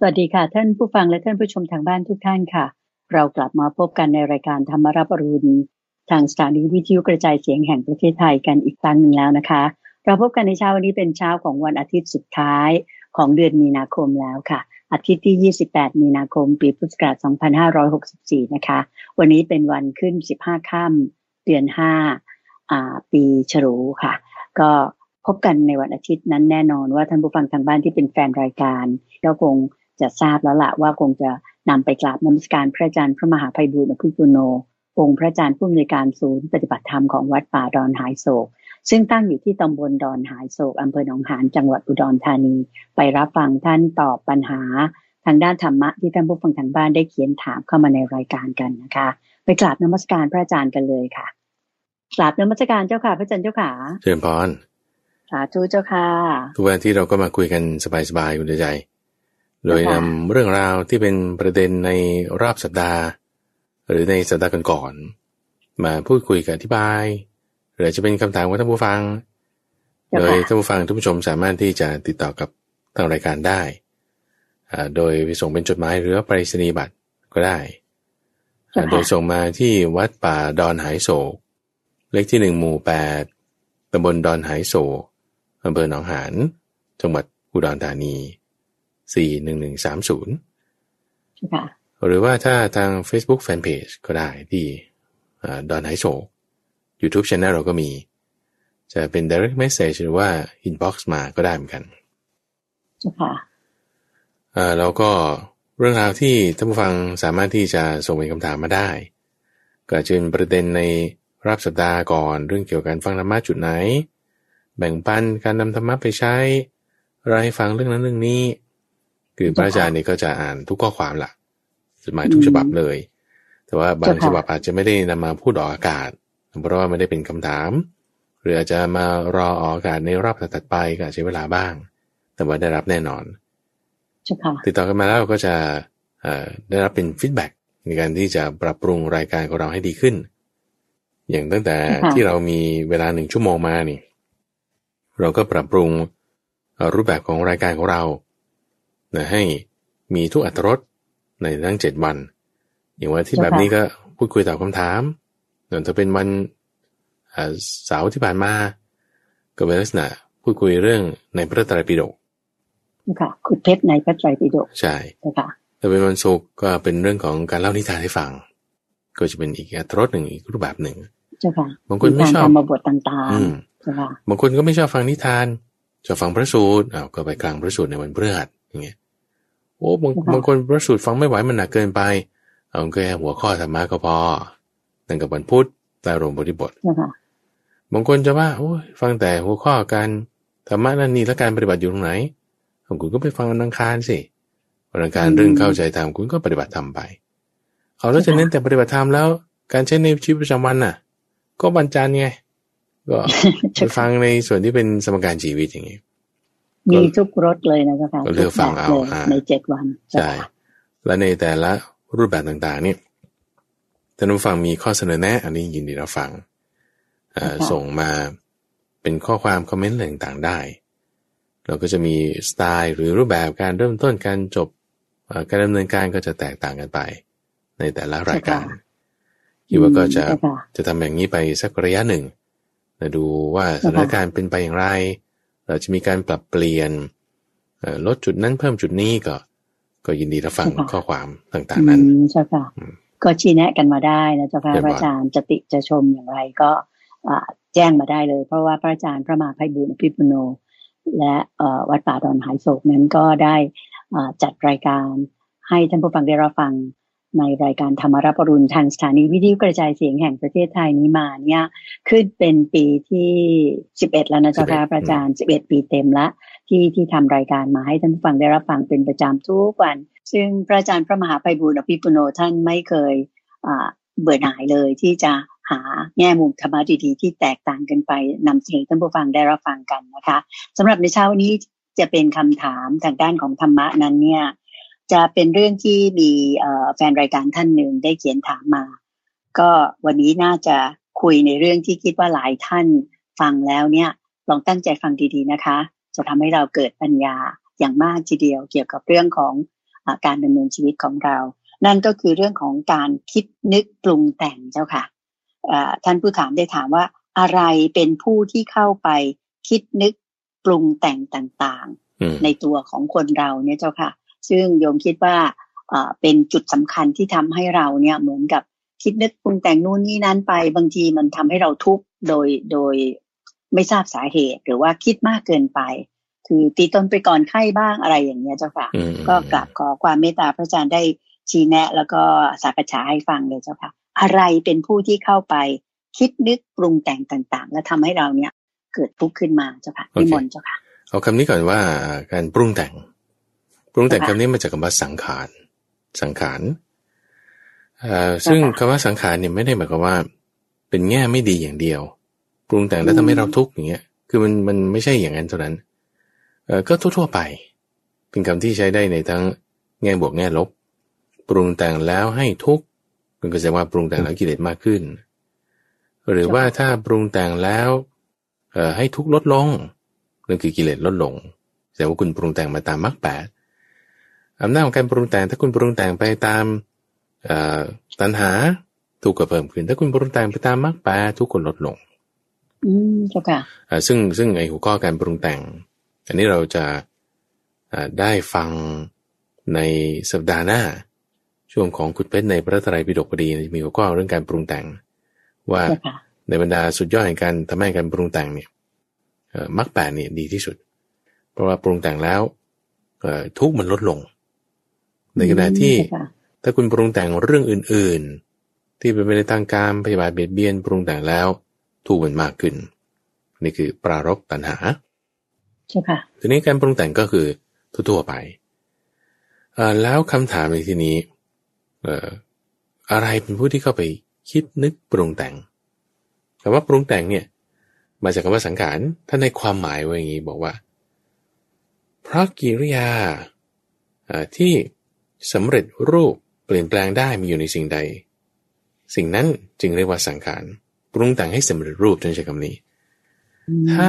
สวัสดีค่ะท่านผู้ฟังและท่านผู้ชมทางบ้านทุกท่านค่ะเรากลับมาพบกันในรายการธรรมรับอรุณทางสถานีวิทยุกระจายเสียงแห่งประเทศไทยกันอีกครั้งหนึ่งแล้วนะคะเราพบกันในเช้าวันนี้เป็นเช้าของวันอาทิตย์สุดท้ายของเดือนมีนาคมแล้วค่ะอาทิตย์ที่28มีนาคมปีพุทธศักราช2564นะคะวันนี้เป็นวันขึ้น15ค่ำเดือน5ปีฉลูค่ะก็พบกันในวันอาทิตย์นั้นแน่นอนว่าท่านผู้ฟังทางบ้านที่เป็นแฟนรายการก็คงจะทราบแล้วล่ะว่าคงจะนำไปกราบนมัสการพระอาจารย์พระมหาไพบูลย์อภิปุโนองค์พระอาจารย์ผู้อำนวยการศูนย์ปฏิบัติธรรมของวัดป่าดอนหายโศกซึ่งตั้งอยู่ที่ตำบลดอนหายโศกอำเภอหนองหานจังหวัดอุดรธานีไปรับฟังท่านตอบปัญหาทางด้านธรรมะที่ท่านผู้ฟังทางบ้านได้เขียนถามเข้ามาในรายการกันนะคะไปกราบนมัสการพระอาจารย์กันเลยค่ะกราบนมัสการเจ้าค่ะพระอาจารย์เจ้าค่ะเชิญพรสาธุเจ้าค่ะทุกวันที่เราก็มาคุยกันสบายๆคุณใจโดยนำเรื่องราวที่เป็นประเด็นในรอบสัปดาห์หรือในสัปดาห์ก่อนๆมาพูดคุยกับอธิบายหรือจะเป็นคำถามของท่านผู้ฟังโดยท่านผู้ฟังท่านผู้ชมสามารถที่จะติดต่อกับทางรายการได้โดยส่งเป็นจดหมายหรือไปรษณียบัตรก็ได้โดยส่งมาที่วัดป่าดอนหายโศกเลขที่1หมู่8ตำบลดอนหายโศกอำเภอหนองหานจังหวัดอุดรธานี41130ค่ะหรือว่าถ้าทาง Facebook Fanpage ก็ได้ที่ดอนไฮโซ YouTube Channel เราก็มีจะเป็น Direct Message หรือว่า Inbox มาก็ได้เหมือนกันค่ะแล้วก็เรื่องราวที่ท่านผู้ฟังสามารถที่จะส่งเป็นคำถามมาได้ก็จะเป็นประเด็นในรอบสัปดาห์ก่อนเรื่องเกี่ยวกับฟังธรรมะจุดไหนแบ่งปันการนำธรรมะไปใช้เราให้ฟังเรื่องนั้นเรื่องนี้คือพระอาจารย์นี่ก็จะอ่านทุกข้อความล่ะจดหมายทุกฉบับเลยแต่ว่าบางฉบับอาจจะไม่ได้นำมาพูดออกอากาศเพราะว่าไม่ได้เป็นคำถามหรืออาจจะมารอออกอากาศในรอบถัดไปก็ใช้เวลาบ้างแต่ว่าได้รับแน่นอนติดต่อกันมาแล้วก็จะได้รับเป็นฟีดแบ็กในการที่จะปรับปรุงรายการของเราให้ดีขึ้นอย่างตั้งแต่ที่เรามีเวลา1ชั่วโมงมานี่เราก็ปรับปรุงรูปแบบของรายการของเรานะให้มีทุกอรรถรสในทั้ง7วันอย่างว่าที่แบบนี้ก็พูดคุยตอบคำถามส่วนถ้าเป็นวันเสาร์ที่ผ่านมาก็เป็นลักษณะพูดคุยเรื่องในพระไตรปิฎกค่ะขุดเพชรในพระไตรปิฎกใช่ค่ะถ้าเป็นวันศุกร์ก็เป็นเรื่องของการเล่านิทานให้ฟังก็จะเป็นอีกอรรถรสหนึ่งอีกรูปแบบหนึ่งค่ะบางคนไม่ชอบมาบทต่างๆค่ะบางคนก็ไม่ชอบฟังนิทานชอบฟังพระสูตรก็ไปกลางพระสูตรในวันพฤหัสอย่างเงี้ยโอ้บางคนพระสูตรฟังไม่ไหวมันหนักเกินไปเอาแค่หัวข้อธรรมะก็พอตั้งกับวันพุธใต้ร่มโพธิบทบางคนจะว่าโอ้ยฟังแต่หัวข้อการธรรมะนั่นนี่และการปฏิบัติอยู่ตรงไหนคุณก็ไปฟังวันอังคารสิวันอังคารเรื่องเข้าใจธรรมคุณก็ปฏิบัติธรรมไปเอาแล้วจะเน้นแต่ปฏิบัติธรรมแล้วการใช้ในชีวิตประจำวันน่ะก็วันจันทร์ไงก็ไปฟังในส่วนที่เป็นสมการชีวิตอย่างนี้มีทุกรสเลยนะคะก็เลือกฟังเอาใน7วันใช่และในแต่ละรูปแบบต่างๆนี่ท่านผู้ฟังมีข้อเสนอแนะอันนี้ยินดีรับฟังส่งมาเป็นข้อความคอมเมนต์ต่างๆได้เราก็จะมีสไตล์หรือรูปแบบการเริ่มต้นการจบการดำเนินการก็จะแตกต่างกันไปในแต่ละรายการคิดว่าก็จะทำอย่างนี้ไปสักระยะหนึ่งดูว่าสถานการณ์เป็นไปอย่างไรเราจะมีการปรับเปลี่ยนลดจุดนั้นเพิ่มจุดนี้ก็ยินดีรับฟังข้อความต่างๆนั้นใช่ค่ะก็ชี้แนะกันมาได้นะเจ้าค่ะพระอาจารย์จะติจะชมอย่างไรก็แจ้งมาได้เลยเพราะว่าพระอาจารย์พระมหาไพบูลย์อภิปุโนและวัดป่าดอนหายโศกนั้นก็ได้จัดรายการให้ท่านผู้ฟังได้รับฟังในรายการธรรมรับอรุณทางสถานีวิทยุกระจายเสียงแห่งประเทศไทยนี้มาเนี่ยขึ้นเป็นปีที่11แล้วนะเจ้าค่ะพระอาจารย์11ปีเต็มละที่ทำรายการมาให้ท่านผู้ฟังได้รับฟังเป็นประจำทุกวันซึ่งพระอาจารย์พระมหาไพบูลย์อภิปุโนท่านไม่เคยเบื่อหน่ายเลยที่จะหาแง่มุมธรรมะดีๆที่แตกต่างกันไปนำเสนอท่านผู้ฟังได้รับฟังกันนะคะสำหรับในเช้านี้จะเป็นคำถามทางด้านของธรรมะนั้นเนี่ยจะเป็นเรื่องที่มีแฟนรายการท่านหนึ่งได้เขียนถามมาก็วันนี้น่าจะคุยในเรื่องที่คิดว่าหลายท่านฟังแล้วเนี่ยลองตั้งใจฟังดีๆนะคะจะทำให้เราเกิดปัญญาอย่างมากทีเดียวเกี่ยวกับเรื่องของ การดำเนินชีวิตของเรานั่นก็คือเรื่องของการคิดนึกปรุงแต่งเจ้าค่ะท่านผู้ถามได้ถามว่าอะไรเป็นผู้ที่เข้าไปคิดนึกปรุงแต่งต่างๆในตัวของคนเราเนี่ยเจ้าค่ะซึ่งโยมคิดว่าเป็นจุดสำคัญที่ทำให้เราเนี่ยเหมือนกับคิดนึกปรุงแต่งนู่นนี่นั้นไปบางทีมันทำให้เราทุกข์โดยไม่ทราบสาเหตุหรือว่าคิดมากเกินไปคือตีตนไปก่อนไข้บ้างอะไรอย่างเงี้ยเจ้าค่ะก็กราบขอความเมตตาพระอาจารย์ได้ชี้แนะแล้วก็สักษาให้ฟังเลยเจ้าค่ะอะไรเป็นผู้ที่เข้าไปคิดนึกปรุงแต่งต่างๆและทำให้เราเนี่ยเกิดทุกข์ขึ้นมาเจ้าค่ะนิมนต์เจ้าค่ะเอาคำนี้ก่อนว่าการปรุงแต่งคำนี้มาจากคำว่าสังขารซึ่งคำว่าสังขารเนี่ยไม่ได้หมายความว่าเป็นแง่ไม่ดีอย่างเดียวปรุงแต่งแล้วทำให้เราทุกข์อย่างเงี้ยคือมันไม่ใช่อย่างนั้นเท่านั้นก็ทั่วๆไปเป็นคำที่ใช้ได้ในทั้งแง่บวกแง่ลบปรุงแต่งแล้วให้ทุกข์มันก็แสดงว่าปรุงแต่งแล้วกิเลสมากขึ้นหรือว่าถ้าปรุงแต่งแล้วให้ทุกข์ลดลงนั่นคือกิเลสลดลงแสดงว่าคุณปรุงแต่งมาตามมรรคแปดอำนาจของการปรุงแต่งถ้าคุณปรุงแต่งไปตามตัณหาทุกข์ก็เพิ่มขึ้นถ้าคุณปรุงแต่งไปตามมรรคแปดทุกข์ก็ลดลงเจ้าค่ะซึ่งไอ้หัวข้อการปรุงแต่งอันนี้เราจะได้ฟังในสัปดาห์หน้าช่วงของขุดเพชรในพระไตรปิฎกพอดีมีหัวข้อเรื่องการปรุงแต่งว่าในบรรดาสุดยอดแห่งการทำให้การปรุงแต่งเนี่ยมรรคแปดเนี่ยดีที่สุดเพราะว่าปรุงแต่งแล้วทุกข์มันลดลงในขณะที่ถ้าคุณปรุงแต่งเรื่องอื่นๆที่เป็นไปในทางการปฏิบัติเบียดเบียนปรุงแต่งแล้วทุกข์มันมากขึ้นนี่คือปรารภตัณหาใช่ค่ะทีนี้การปรุงแต่งก็คือทั่วๆไปแล้วคำถามในที่นี้อะไรเป็นผู้ที่เข้าไปคิดนึกปรุงแต่งคำว่าปรุงแต่งเนี่ยมาจากคำว่าสังขารถ้าในความหมายว่าอย่างนี้บอกว่าเพราะกิริยาที่สำเร็จรูปเปลี่ยนแปลงได้มีอยู่ในสิ่งใดสิ่งนั้นจึงเรียกว่าสังขารปรุงแต่งให้สำเร็จรูปจึงใช้คำนี้ถ้า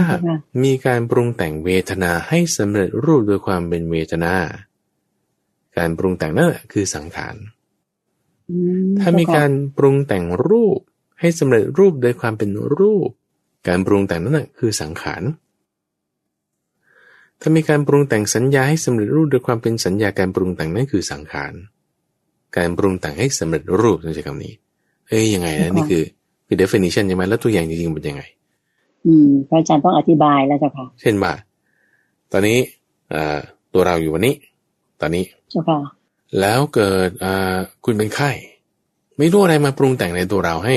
มีการปรุงแต่งเวทนาให้สำเร็จรูปโดยความเป็นเวทนาการปรุงแต่งนั่นแหละคือสังขารถ้ามีการปรุงแต่งรูปให้สำเร็จรูปโดยความเป็นรูปการปรุงแต่งนั่นแหละคือสังขารถ้ามีการปรุงแต่งสัญญาให้สำเร็จรูปโดยความเป็นสัญญาการปรุงแต่งนั่นคือสังขารการปรุงแต่งให้สำเร็จรูปต้องใช้คำนี้ยังไงนะนี่คือ definition ใช่ไหมแล้วตัวอย่างจริงๆเป็นยังไงอาจารย์ต้องอธิบายแล้วเจ้าค่ะเช่นว่าตอนนี้ตัวเราอยู่วันนี้ตอนนี้เจ้าค่ะแล้วเกิดคุณเป็นไข้ไม่รู้อะไรมาปรุงแต่งในตัวเราให้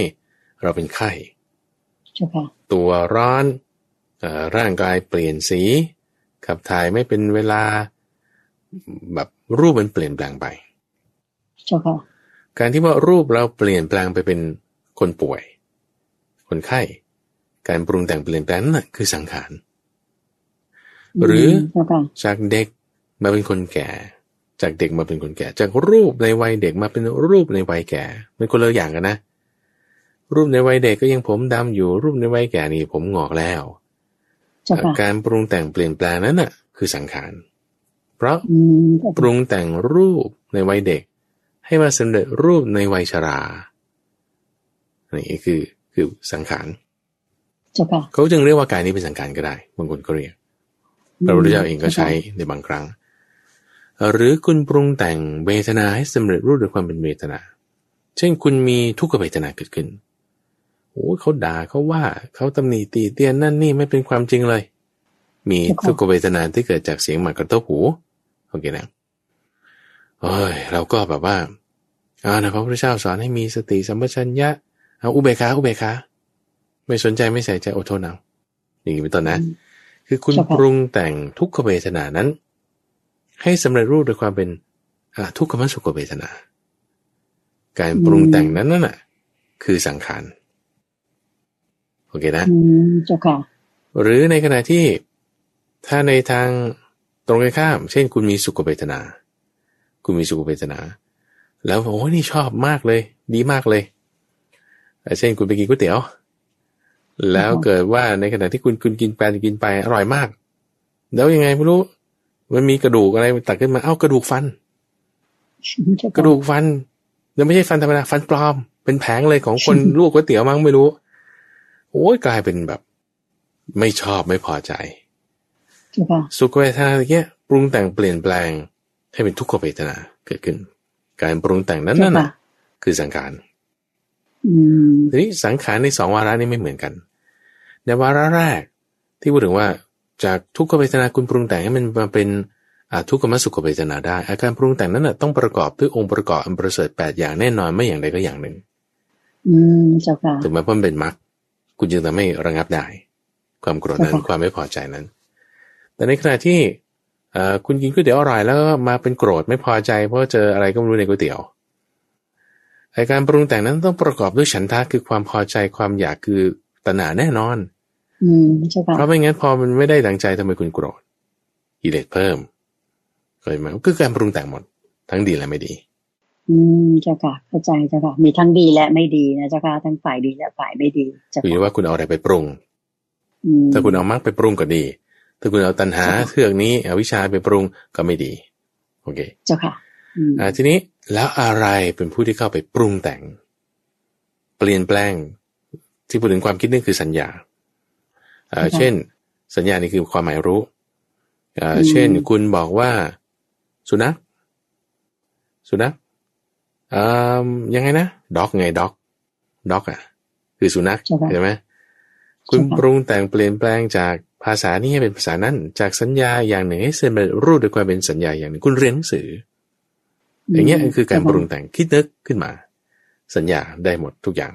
เราเป็นไข้เจ้าค่ะตัวร้อนร่างกายเปลี่ยนสีขับถ่ายไม่เป็นเวลาแบบรูปมันเปลี่ยนแปลงไปเจ้าค่ะการที่ว่ารูปเราเปลี่ยนแปลงไปเป็นคนป่วยคนไข้การปรุงแต่งเปลี่ยนแปลงนั่นแหละคือสังขารหรือจากเด็กมาเป็นคนแก่จากเด็กมาเป็นคนแก่จากรูปในวัยเด็กมาเป็นรูปในวัยแก่มันคนละอย่างกันนะรูปในวัยเด็กก็ยังผมดำอยู่รูปในวัยแก่นี่ผมงอกแล้วการปรุงแต่งเปลี่ยนแปลงนั้นน่ะคือสังขารเพราะปรุงแต่งรูปในวัยเด็กให้มาสำเร็จรูปในวัยชรานี่คือสังขารเขาจึงเรียกว่ากายนี้เป็นสังขารก็ได้บางคนก็เรียกพระพุทธเจ้าเองก็ใช้ในบางครั้งหรือคุณปรุงแต่งเวทนาให้สำเร็จรูปด้วยความเป็นเวทนาเช่นคุณมีทุกขเวทนาเกิดขึ้นโอ้เขาด่าเขาว่าเขาตำหนิตีเตียนนั่นนี่ไม่เป็นความจริงเลยมีทุกขเวทนาที่เกิดจากเสียงหมากกระทบหูโอเคนะโอ้ยเราก็แบบว่าพระพุทธเจ้าสอนให้มีสติสัมปชัญญะเอาอุเบกขาไม่สนใจไม่ใส่ใจอดทนเอาอย่างนี้เป็นต้นนะคือคุณปรุงแต่งทุกขเวทนานั้นให้สำเร็จรูปโดยความเป็นทุกขมสุขเวทนาการปรุงแต่งนั้นน่ะคือสังขารโอเคนะเจ้าค่ะหรือในขณะที่ถ้าในทางตรงกันข้ามเช่นคุณมีสุขเวทนาแล้วโอ้ยนี่ชอบมากเลยดีมากเลยเช่นคุณไปกินก๋วยเตี๋ยวแล้วเกิดว่าในขณะที่คุณกินไปอร่อยมากแล้วยังไงไม่รู้มันมีกระดูกอะไรตัดขึ้นมาเอ้ากระดูกฟัน กระดูกฟันแล้วไม่ใช่ฟันธรรมดาฟันปลอมเป็นแผงเลยของคนลวกก๋วยเตี๋ยวมั้งไม่รู้โอ้ยกลายเป็นแบบไม่ชอบไม่พอใจสุขเวทนาอะไรเงี้ยปรุงแต่งเปลี่ยนแปลงให้เป็นทุกขเวทนาเกิดขึ้นการปรุงแต่งนั้นนั่นน่ะคือสังขารทีนี้สังขารในสองวาระนี้ไม่เหมือนกันในวาระแรกที่พูดถึงว่าจากทุกขเวทนาคุณปรุงแต่งให้มันมาเป็นทุกขมสุขเวทนาได้อาการปรุงแต่งนั้นน่ะต้องประกอบด้วยองค์ประกอบอันประเสริฐ8อย่างแน่นอนไม่อย่างใดก็อย่างหนึ่งเจ้าค่ะถึงแม้ว่ามันเป็นมรรคคุณจึงจะไม่ระงับได้ความโกรธนั้นความไม่พอใจนั้นแต่ในขณะที่คุณกินก๋วยเตี๋ยวอร่อยแล้วมาเป็นโกรธไม่พอใจเพราะเจออะไรก็ไม่รู้ในก๋วยเตี๋ยวอาการปรุงแต่งนั้นต้องประกอบด้วยฉันทะคือความพอใจความอยากคือตณหาแน่นอนเพราะไม่งั้นพอมันไม่ได้ดังใจทำไมคุณโกรธกิเลสเพิ่มก็หมายคือการปรุงแต่งหมดทั้งดีและไม่ดีเจ้าค่ะเข้าใจเจ้าค่ะมีทั้งดีและไม่ดีนะเจ้าค่ะทั้งฝ่ายดีและฝ่ายไม่ดีเจ้าค่ะหรือว่าคุณเอาอะไรไปปรุงถ้าคุณเอามรรคไปปรุงก็ดีถ้าคุณเอาตัณหาเรื่องนี้อวิชชาไปปรุงก็ไม่ดีโอเคเจ้าค่ะทีนี้แล้วอะไรเป็นผู้ที่เข้าไปปรุงแต่งเปลี่ยนแปลงที่พูดถึงความคิดนึกคือสัญญาเช่นสัญญานี่คือความหมายรู้เช่นคุณบอกว่าสุนัขยังไงนะด็อกไงด็อกอ่ะคือสุนัขใช่ไหมคุณปรุงแต่งเปลี่ยนแปลงจากภาษานี้ให้เป็นภาษานั้นจากสัญญาอย่างหนึ่งให้เส้นเป็นรูปด้วยความเป็นสัญญาอย่างหนึ่งคุณเรียนหนังสืออย่างเงี้ยคือการปรุงแต่งคิดนึกขึ้นมาสัญญาได้หมดทุกอย่าง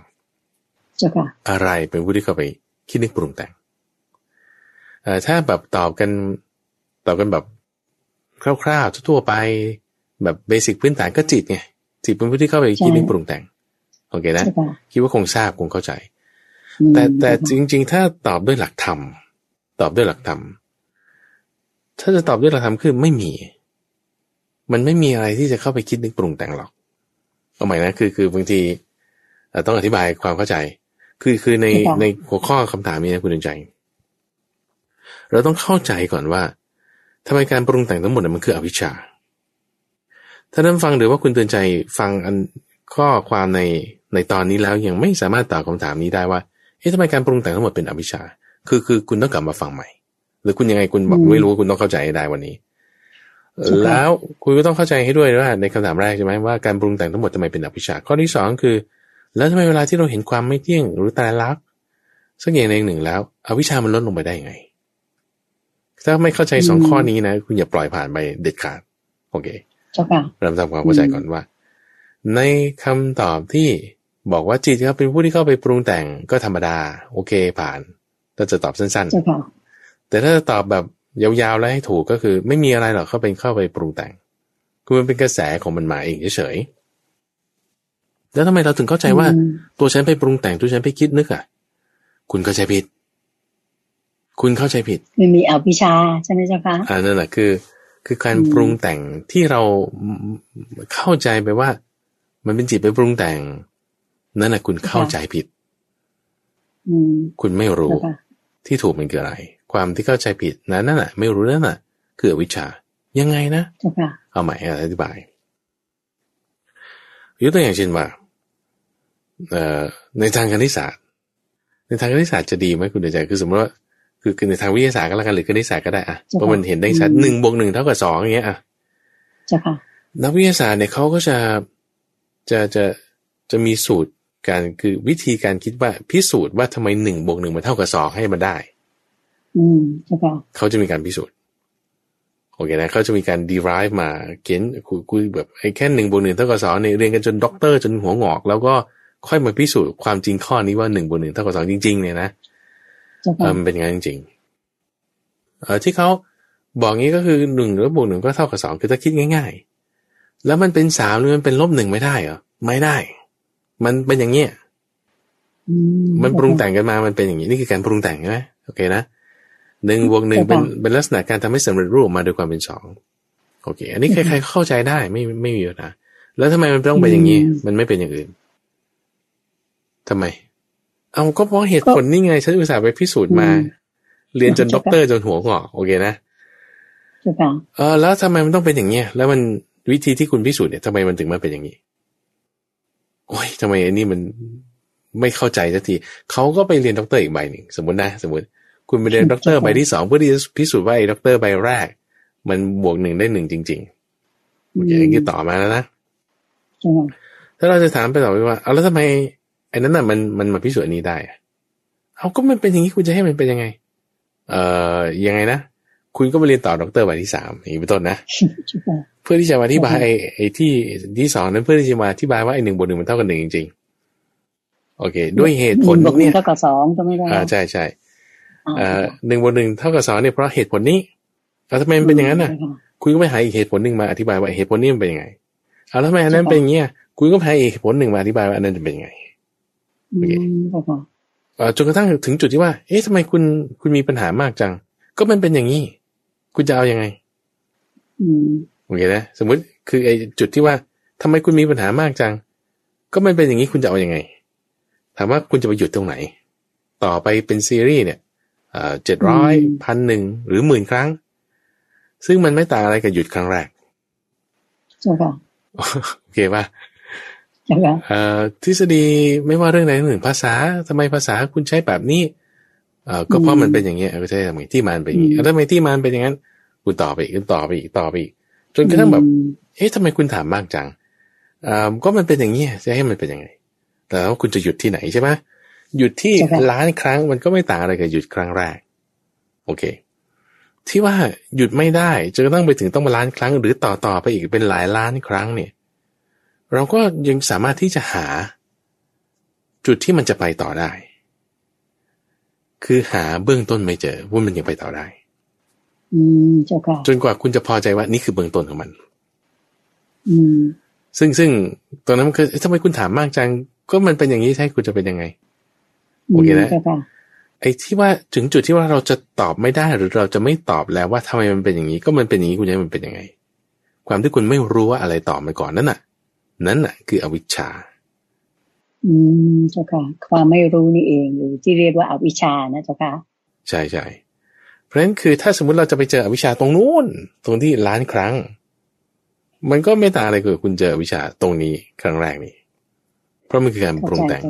อะไรเป็นผู้ที่เข้าไปคิดนึกปรุงแต่งถ้าแบบตอบกันแบบคร่าวๆทั่วๆไปแบบเบสิกพื้นฐานก็จิตไงจิตเป็นผู้ที่เข้าไปคิดนึกปรุงแต่งโอเคนะคิดว่าคงทราบคงเข้าใจแต่จริงๆถ้าตอบด้วยหลักธรรมถ้าจะตอบด้วยหลักธรรมคือไม่มีมันไม่มีอะไรที่จะเข้าไปคิดนึกปรุงแต่งหรอกเอาใหม่นะคือบางทีต้องอธิบายความเข้าใจคือในหัวข้อคำถามนี้นะคุณดวงใจเราต้องเข้าใจก่อนว่าทำไมการปรุงแต่งทั้งหมดมันคืออวิชชาถ้าท่านฟังหรือว่าคุณเตือนใจฟังอันข้อความในตอนนี้แล้วยังไม่สามารถตอบคำถามนี้ได้ว่าเอ๊ะทำไมการปรุงแต่งทั้งหมดเป็นอวิชชาคือคุณต้องกลับมาฟังใหม่หรือคุณยังไงคุณบอกไม่รู้คุณต้องเข้าใจได้วันนี้แล้วคุณก็ต้องเข้าใจให้ด้วยว่าในคำถามแรกใช่ไหมว่าการปรุงแต่งทั้งหมดทำไมเป็นอวิชชาข้อที่สองคือแล้วทำไมเวลาที่เราเห็นความไม่เที่ยงหรือตายรักสักอย่างหนึ่งแล้วอวิชชามันลดลงไปได้ไงถ้าไม่เข้าใจสองข้อนี้นะคุณอย่าปล่อยผ่านไปเด็ดขาดโอเคเริ่มทำความเข้าใจก่อนว่าในคำตอบที่บอกว่าจิตครับเป็นผู้ที่เข้าไปปรุงแต่งก็ธรรมดาโอเคผ่านถ้าจะตอบสั้นๆแต่ถ้าจะตอบแบบยาวๆแล้วให้ถูกก็คือไม่มีอะไรหรอกเข้าไปปรุงแต่งคือมันเป็นกระแสของมันมาเองเฉยๆแล้วทำไมเราถึงเข้าใจว่าตัวฉันไปปรุงแต่งตัวฉันไปคิดนึกอ่ะคุณเข้าใจผิดมันมีอวิชชาใช่ไหมเจ้าคะนั่นแหละคือการปรุงแต่งที่เราเข้าใจไปว่ามันเป็นจิตไปปรุงแต่งนั่นแหละคุณเข้าใจผิดคุณไม่รู้ที่ถูกมันคืออะไรความที่เข้าใจผิดนั่นแหละไม่รู้นั่นแหละคืออวิชชายังไงนะเอาใหม่อธิบายยกตัวอย่างเช่นว่าในทางคณิตศาสตร์จะดีไหมคุณเดชใจคือสมมติว่าคือในทางวิทยาศาสตร์ก็แล้วกันหรือคณิตศาสตร์ก็ได้อะเพราะมันเห็นได้ชัด1+1เท่ากับ2อย่างเงี้ยอะนักวิทยาศาสตร์เนี่ยเขาก็จะมีสูตรการคือวิธีการคิดว่าพิสูจน์ว่าทำไม1+1มันเท่ากับ2ให้มันได้เขาจะมีการพิสูจน์โอเคนะเขาจะมีการ derive มาเขียนคุยแบบไอ้แค่1+1เท่ากับ2เนี่ยเรียนกันจนด็อกเตอร์จนหัวงอกแล้วก็ค่อยมาพิสูจน์ความจริงข้อนี้ว่า1+1เท่ากับ2จริงๆเนี่ยนะมันเป็นงั้นจริงๆที่เขาบอกงี้ก็คือ1+1ก็เท่ากับ2คือถ้าคิดง่ายๆแล้วมันเป็น3หรือมันเป็น-1ไม่ได้เหรอไม่ได้มันเป็นอย่างเงี้ยมันปรุงแต่งกันมามันเป็นอย่างงี้นี่คือการปรุงแต่งใช่มั้ยโอเคนะ1+1เป็นลักษณะการทำให้สำเร็จรูปมาโดยความเป็น2โอเคอันนี้ใครๆเข้าใจได้ไม่มีปัญหาแล้วทำไมมันต้องเป็นอย่างงี้มันไม่เป็นอย่างอื่นทำไมเอาก็เพราะเหตุผลนี่ไงฉันอุตส่าห์ไปพิสูจน์มาเรียนจนด็อกเตอร์จนหัวงอกโอเคนะแล้วทำไมมันต้องเป็นอย่างเงี้ยแล้วมัน วิธีที่คุณพิสูจน์เนี่ยทำไมมันถึงมาเป็นอย่างนี้โอ้ยทำไมไอ้นี่มันไม่เข้าใจสักทีเขาก็ไปเรียนด็อกเตอร์อีกใบหนึ่งสมมตินะสมมติคุณไปเรียนด็อกเตอร์ใบที่สองเพื่อที่จะพิสูจน์ว่าไอ้ด็อกเตอร์ใบแรกมันบวกหนึ่งได้หนึ่งจริงๆคุณอย่างนี้ต่อมาแล้วนะถ้าเราจะถามไปต่อไปว่าเอาแล้วทำไมไอ้นั้นน่ะมันมาพิสูจน์นี้ได้เอาก็มันเป็นอย่างนี้คุณจะให้มันเป็นยังไงยังไงนะคุณก็ไปเรียนต่อด็อกเตอร์ใบที่สามอย่างนี้เป็นต้นนะเพื่อที่จะอธิบายไอ้ที่ที่สองนั้นเพื่อที่จะมาอธิบายว่าไอ้หนึ่งบวกหนึ่งมันเท่ากันหนึ่งจริงๆโอเคด้วยเหตุผลเนี่ยเท่ากับสองก็ไม่ได้ใช่ใช่หนึ่งบวกหนึ่งเท่ากับสองเนี่ยเพราะเหตุผลนี้แล้วทำไมมันเป็นอย่างนั้นน่ะคุณก็ไปหาอีกเหตุผลหนึ่งมาอธิบายว่าเหตุผลนี้มันเป็นยังไงเอาแล้วทำไมอันนั้นเป็นอย่างเงี้ยคุณก็หาอีกเหตุผลหนึ่งมาอธิบายว่าอันนั้นจะเป็นยังไงโอเคจนกระทั่งถึงจุดที่ว่าเอ๊ะทำไมคุณมีปัญหามากจังก็มันเป็นอย่างนี้คุณจะเอายังไงโอเคนะสมมุติคือไอ้จุดที่ว่าทำไมคุณมีปัญหามากจังก็มันเป็นอย่างนี้คุณจะเอายังไงถามว่าคุณจะไปหยุดตรงไหนต่อไปเป็นซีรีส์เนี่ย700 1,000 หรือ 10,000 ครั้งซึ่งมันไม่ต่างอะไรกับหยุดครั้งแรกใช่ป่ะโอเคป่ะใช่ป่ะทฤษฎีไม่ว่าเรื่องใดเรื่องหนึ่งภาษาทำไมภาษาคุณใช้แบบนี้ก็เพราะมันเป็นอย่างเงี้ยไม่ใช่ทำไมที่มันเป็นอย่างงี้แล้วทำไมที่มันเป็นอย่างนั้นคุณต่อไปอีกต่อไปอีกจนกระทั่งแบบเอ๊ะทำไมคุณถามมากจังก็มันเป็นอย่างเงี้ยจะให้มันเป็นยังไงแต่ว่าคุณจะหยุดที่ไหนใช่ป่ะหยุดที่ล้านครั้งมันก็ไม่ต่างอะไรกับหยุดครั้งแรกโอเคที่ว่าหยุดไม่ได้จนกระทั่งไปถึงต้องมาล้านครั้งหรือต่อไปอีกเป็นหลายล้านครั้งเนี่ยเราก็ยังสามารถที่จะหาจุดที่มันจะไปต่อได้คือหาเบื้องต้นไม่เจอว่ามันยังไปต่อได้จนกว่าคุณจะพอใจว่านี่คือเบื้องต้นของมันซึ่งตอนนั้นคือทำไมคุณถามมากจังก็มันเป็นอย่างนี้ใช่คุณจะเป็นยังไงโอเคนะไอ้ที่ว่าถึงจุดที่ว่าเราจะตอบไม่ได้หรือเราจะไม่ตอบแล้วว่าทำไมมันเป็นอย่างนี้ก็มันเป็นอย่างนี้คุณจะมันเป็นยังไงความที่คุณไม่รู้ว่าอะไรตอบมาก่อนนั่นน่ะคืออวิชชาเจ้าค่ะความไม่รู้นี่เองหรือที่เรียกว่าอวิชชานะเจ้าค่ะใช่ใช่เพราะฉะนั้นคือถ้าสมมติเราจะไปเจออวิชชาตรงนู้นตรงที่ล้านครั้งมันก็ไม่ต่างอะไรกับคุณเจออวิชชาตรงนี้ครั้งแรกนี่เพราะมันคือการปรุงแต่ง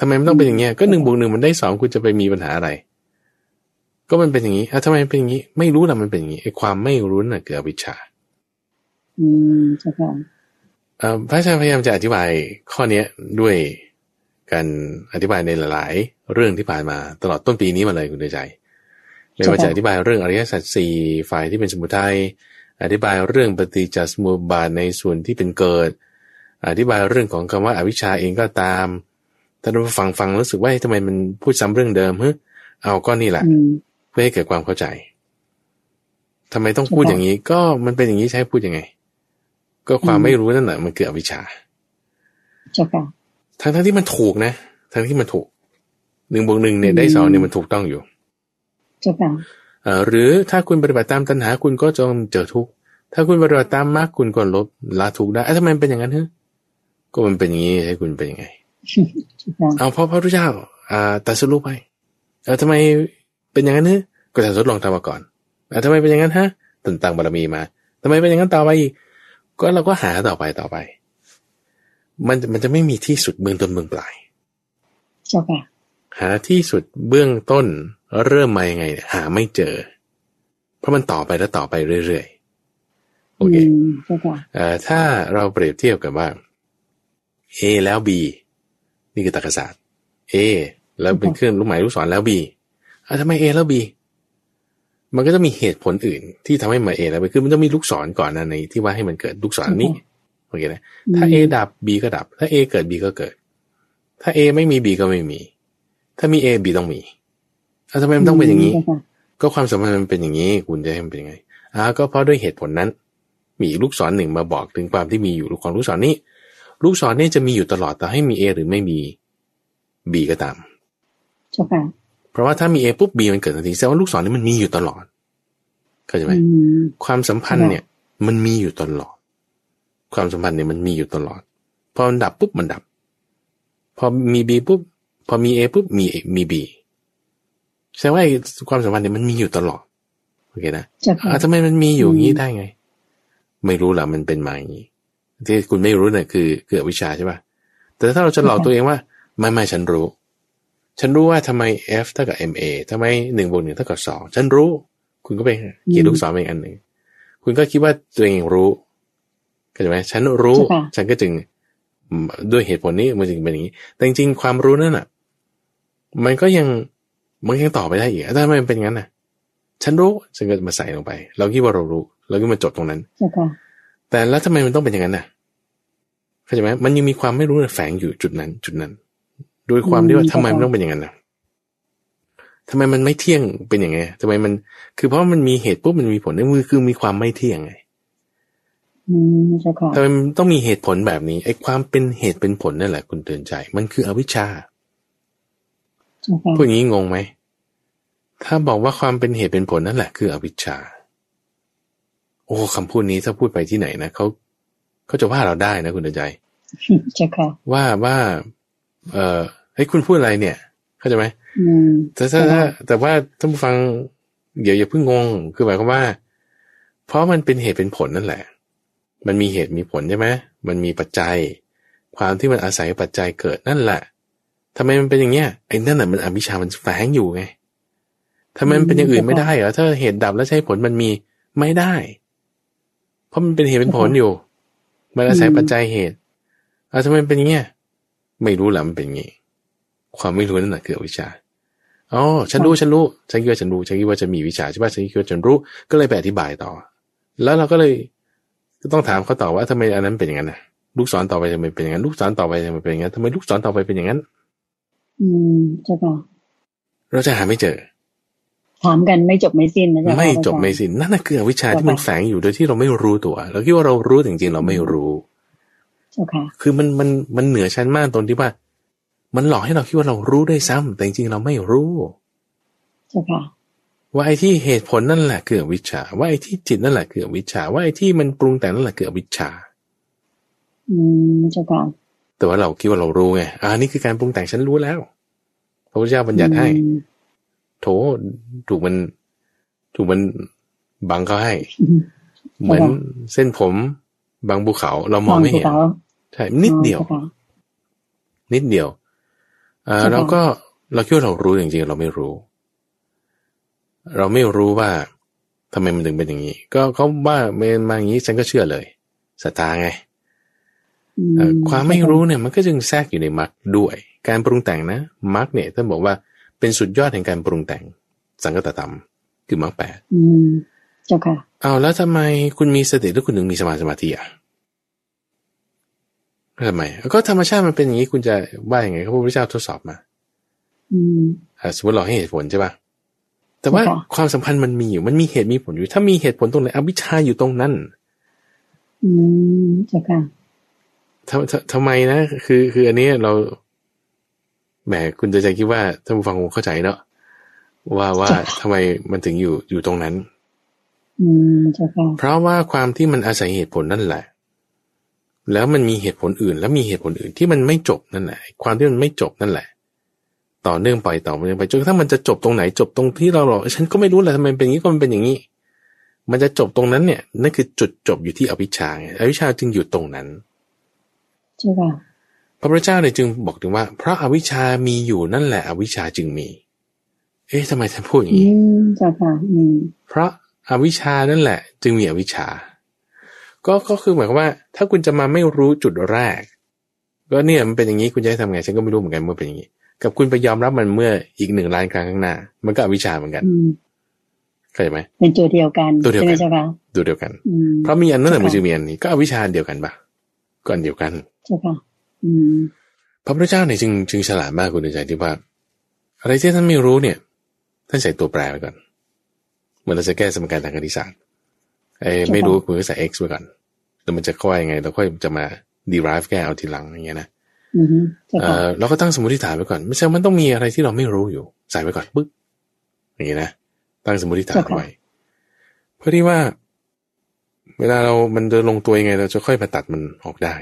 ทำไมมันต้องเป็นอย่างเงี้ยก็1บวก1มันได้2คุณจะไปมีปัญหาอะไรก็มันเป็นอย่างงี้ทำไมมันเป็นอย่างงี้ไม่รู้ล่ะมันเป็นอย่างงี้ไอ้ความไม่รู้น่ะคืออวิชชาเจ้าค่ะพระอาจารย์พยายามจะอธิบายข้อนี้ด้วยการอธิบายในหลายๆเรื่องที่ผ่านมาตลอดต้นปีนี้มาเลยคุณใจไม่ว่าจะอธิบายเรื่องอริยสัจสี่ฝ่ายที่เป็นสมุทัยอธิบายเรื่องปฏิจจสมุปบาทในส่วนที่เป็นเกิดอธิบายเรื่องของคำว่าอวิชชาเองก็ตามถ้าเราฟังรู้สึกว่าทำไมมันพูดซ้ำเรื่องเดิมเอาก็นี่แหละเพื่อให้เกิดความเข้าใจทำไมต้องพูดอย่างนี้ก็มันเป็นอย่างนี้ใช้พูดยังไงก็ความไม่รู้นั่นแหละมันคืออวิชชาเจ้าค่ะทั้งที่มันถูกนะทั้งที่มันถูกหนึ่งบวกหนึ่งเนี่ยได้สองเนี่ยมันถูกต้องอยู่เจ้าค่ะหรือถ้าคุณปฏิบัติตามตัณหาคุณก็จะเจอทุกข์ถ้าคุณปฏิบัติตามมรรคคุณก็ลบละทุกข์ได้ทำไมเป็นอย่างนั้นก็มันเป็นอย่างนี้ให้คุณเป็นยังไงเอาเพราะพระพุทธเจ้าตรัสรู้ไปทำไมเป็นอย่างนั้นก็จะทดลองทำมาก่อนทำไมเป็นอย่างนั้นต่างบารมีมาทำไมเป็นอย่างนั้นต่อไปอีกก็เราก็หาต่อไปมันจะไม่มีที่สุดเบื้องต้นเบื้องปลายใช่ป่ะหาที่สุดเบื้องต้นเริ่มมายังไงหาไม่เจอเพราะมันต่อไปแล้วต่อไปเรื่อยๆโอเคใช่ป่ะถ้าเราเปรียบเทียบกันว่า A แล้ว B นี่คือตรรกศาสตร์ A แล้วเป็นเครื่องลูกหมายลูกศรแล้ว B ทำไม A แล้ว B มันก็จะมีเหตุผลอื่นที่ทำให้มา A แล้วไปคือมันจะมีลูกศรก่อนนะในที่ว่าให้มันเกิดลูกศรนี้โอเคนะถ้า A ดับ B ก็ดับถ้า A เกิด B ก็เกิดถ้า A ไม่มี B ก็ไม่มีถ้ามี A B ต้องมีทำไมมันต้องเป็นอย่างนี้ก็ความสัมพันธ์มันเป็นอย่างนี้คุณจะให้มันเป็นยังไงก็เพราะด้วยเหตุผลนั้นมีลูกศรหนึ่งมาบอกถึงความที่มีอยู่ของลูกศรนี้ลูกศรนี้จะมีอยู่ตลอดแต่ให้มี A หรือไม่มี B ก็ตามใช่ค่ะเพราะว่าถ้ามี A ปุ๊บ B มันเกิดทันทีแสดงว่าลูกศรนี่มันมีอยู่ตลอดเข้าใจไหมความสัมพันธ์เนี่ยมันมีอยู่ตลอดความสัมพันธ์เนี่ยมันมีอยู่ตลอดพอมันดับปุ๊บมันดับพอมี B ปุ๊บพอมี A ปุ๊บมี B แสดงว่าความสัมพันธ์เนี่ยมันมีอยู่ตลอดโอเคนะทำไมมันมีอยู่อย่างนี้ได้ไง ไม่รู้หรอกมันเป็นมาอย่างนี้ที่คุณไม่รู้เนี่ยคืออวิชชาใช่ป่ะแต่ถ้าเราจะหลอกตัวเองว่าไม่ฉันรู้ว่าทำไม F เท่ากับ MA ทำไม1บวก1เท่ากับ2ฉันรู้คุณก็ไปเขียนลูกศรอีกอันหนึ่งคุณก็คิดว่าตัวเองรู้เข้าใจไหมฉันรู้ฉันก็จึงด้วยเหตุผลนี้มันจึงเป็นอย่างนี้แต่จริงๆความรู้นั่นอ่ะมันก็ยังต่อไปได้อีกถ้ามันเป็นงั้นน่ะฉันรู้ฉันก็มาใส่ลงไปเราคิดว่าเรารู้เราก็มาจบตรงนั้นแต่แล้วทำไมมันต้องเป็นอย่างนั้นน่ะเข้าใจไหมมันยังมีความไม่รู้แฝงอยู่จุดนั้นโดยความที่ว่าทำไมมันต้องเป็นอย่างนั้นนะทำไมมันไม่เที่ยงเป็นอย่างไงทำไมมันคือเพราะมันมีเหตุปุ๊บมันมีผลนั่นคือมีความไม่เที่ยงไงทำไมมันต้องมีเหตุผลแบบนี้ไอ้ความเป็นเหตุเป็นผลนั่นแหละคุณเตือนใจมันคืออวิชชาพวกนี้งงไหมถ้าบอกว่าความเป็นเหตุเป็นผลนั่นแหละคืออวิชชาโอ้คำพูดนี้ถ้าพูดไปที่ไหนนะเขาจะว่าเราได้นะคุณเตือนใจว่าเฮ้ยคุณพูดอะไรเนี่ยเข้าใจไหมแต่ว่าท่านผู้ฟังเดี๋ยวอย่าเพิ่งงงคือหมายความว่าเพราะมันเป็นเหตุเป็นผลนั่นแหละมันมีเหตุมีผลใช่ไหมมันมีปัจจัยความที่มันอาศัยปัจจัยเกิดนั่นแหละทำไมมันเป็นอย่างเงี้ยไอ้นั่นแหละมันอวิชชามันแฝงอยู่ไงทำไมมันเป็นอย่างอื่นไม่ได้เหรอถ้าเหตุดับแล้วใช่ผลมันมีไม่ได้เพราะมันเป็นเหตุเป็นผลอยู่มันอาศัยปัจจัยเหตุเอาทำไมเป็นอย่างเงี้ยไม่รู้แหละมันเป็นอย่างงี้ความไม่รู้นั่นแหละคืออวิชชาอ๋อฉันรู้ฉันคิดว่าฉันรู้ฉันคิดว่าจะมีวิชาใช่ป่ะฉันคิดว่าฉันรู้ก็เลยไปอธิบายต่อแล้วเราก็เลยต้องถามเขาต่อว่าทำไมอันนั้นเป็นอย่างนั้นนะลูกศรต่อไปทำไมเป็นอย่างนั้นลูกศรต่อไปทำไมเป็นอย่างนั้นทำไมลูกศรต่อไปเป็นอย่างนั้นใช่ป่ะเราจะหาไม่เจอถามกันไม่จบไม่สิ้นนะจ๊ะไม่จบไม่สิ้นนั่นแหละคืออวิชชาที่มันแฝงอยู่โดยที่เราไม่รู้ตัวเราคิดว่าเรารู้จริงๆเราไม่รู้คือมันเหนือชั้นมากตรงที่ว่ามันหลอกให้เราคิดว่าเรารู้ได้ซ้ำแต่จริงๆเราไม่รู้ว่าไอ้ที่เหตุผลนั่นแหละคืออวิชชาว่าไอ้ที่จิตนั่นแหละคืออวิชชาว่าไอ้ที่มันปรุงแต่งนั่นแหละคืออวิชชาแต่ว่าเราคิดว่าเรารู้ไงนี่คือการปรุงแต่งฉันรู้แล้วพระพุทธเจ้าบัญญัติให้โถถูกมันบังเขาให้เหมือนเส้นผมบางภูเขาเรามองไม่เห็นใช่นิดเดียวเราก็เราคิดว่าเรารู้จริงๆเราไม่รู้ว่าทำไมมันถึงเป็นอย่างนี้ก็เขาว่ามันมาอย่างนี้ฉันก็เชื่อเลยศรัทธาไงความไม่รู้เนี่ยมันก็จึงแทรกอยู่ในมรรคด้วยการปรุงแต่งนะมรรคเนี่ยท่านบอกว่าเป็นสุดยอดแห่งการปรุงแต่งสังคตธรรมคือมรรค8เอาแล้วทำไมคุณมีสติแล้วคุณถึงมีสมาธิอ่ะทำไมก็ธรรมชาติมันเป็นอย่างนี้คุณจะว่าอย่างไงพระพุทธเจ้าทดสอบมาสมมติเราให้เหตุผลใช่ป่ะแต่ว่าความสัมพันธ์มันมีอยู่มันมีเหตุมีผลอยู่ถ้ามีเหตุผลตรงไหนอวิชชาอยู่ตรงนั้นใช่ค่ะทำไมนะคืออันนี้เราแหมคุณจะคิดว่าท่านผู้ฟังคงเข้าใจเนาะว่าทำไมมันถึงอยู่ตรงนั้นเพราะว่าความที่มันอาศัยเหตุผลนั่นแหละแล้วมันมีเหตุผลอื่นแล้วมีเหตุผลอื่นที่มันไม่จบนั่นแหละความที่มันไม่จบนั่นแหละต่อเนื่องไปต่อเนื่องไปจนกระทั่งมันจะจบตรงไหนจบตรงที่เราหรอฉันก็ไม่รู้แหละทำไมเป็นอย่างนี้ก็มันเป็นอย่างนี้มันจะจบตรงนั้นเนี่ยนั่นคือจุดจบอยู่ที่อวิชชาไงอวิชชาจึงอยู่ตรงนั้นใช่ป่ะพระพุทธเจ้าเนี่ยจึงบอกถึงว่าเพราะอวิชชามีอยู่นั่นแหละอวิชชาจึงมีทำไมท่านพูดอย่างนี้ใช่ป่ะเพราะอวิชชานั่นแหละจึงมีอวิชชาก็คือหมายความว่าถ้าคุณจะมาไม่รู้จุดแรกก็เนี่ยมันเป็นอย่างนี้คุณจะทำไงฉันก็ไม่รู้เหมือนกันเมื่อเป็นอย่างนี้กับคุณไปยอมรับมันเมื่ออีก1ล้านครั้งข้างหน้ามันก็อวิชชาเหมือนกันเข้าใจไหมเป็นตัวเดียวกันใช่ไหมตัวเดียวกันเพราะมีอันนั้นแต่มันจะมีอันนี้ก็อวิชชาเดียวกันปะก็อันเดียวกันใช่ค่ะพระพุทธเจ้าเนี่ยจึงฉลาดมากคุณใจที่ว่าอะไรที่ท่านไม่รู้เนี่ยท่านใส่ตัวแปรไว้ก่อนเหมือนเราจะแก้สมการทางคณิตศาสตร์ไม่รู้คุณก็ใส่ x ไว้ก่อนแล้วมันจะค่อยยังไงเราค่อยจะมา derive แก้เอาทีหลังอย่างเงี้ยนะเราก็ตั้งสมมติฐานไว้ก่อนไม่ใช่มันต้องมีอะไรที่เราไม่รู้อยู่ใส่ไว้ก่อนปึ๊กอย่างเงี้ยนะตั้งสมมติฐานไว้เพื่อที่ว่าเวลาเรามันจะลงตัวยังไงเราจะค่อยมาตัดมันออกได้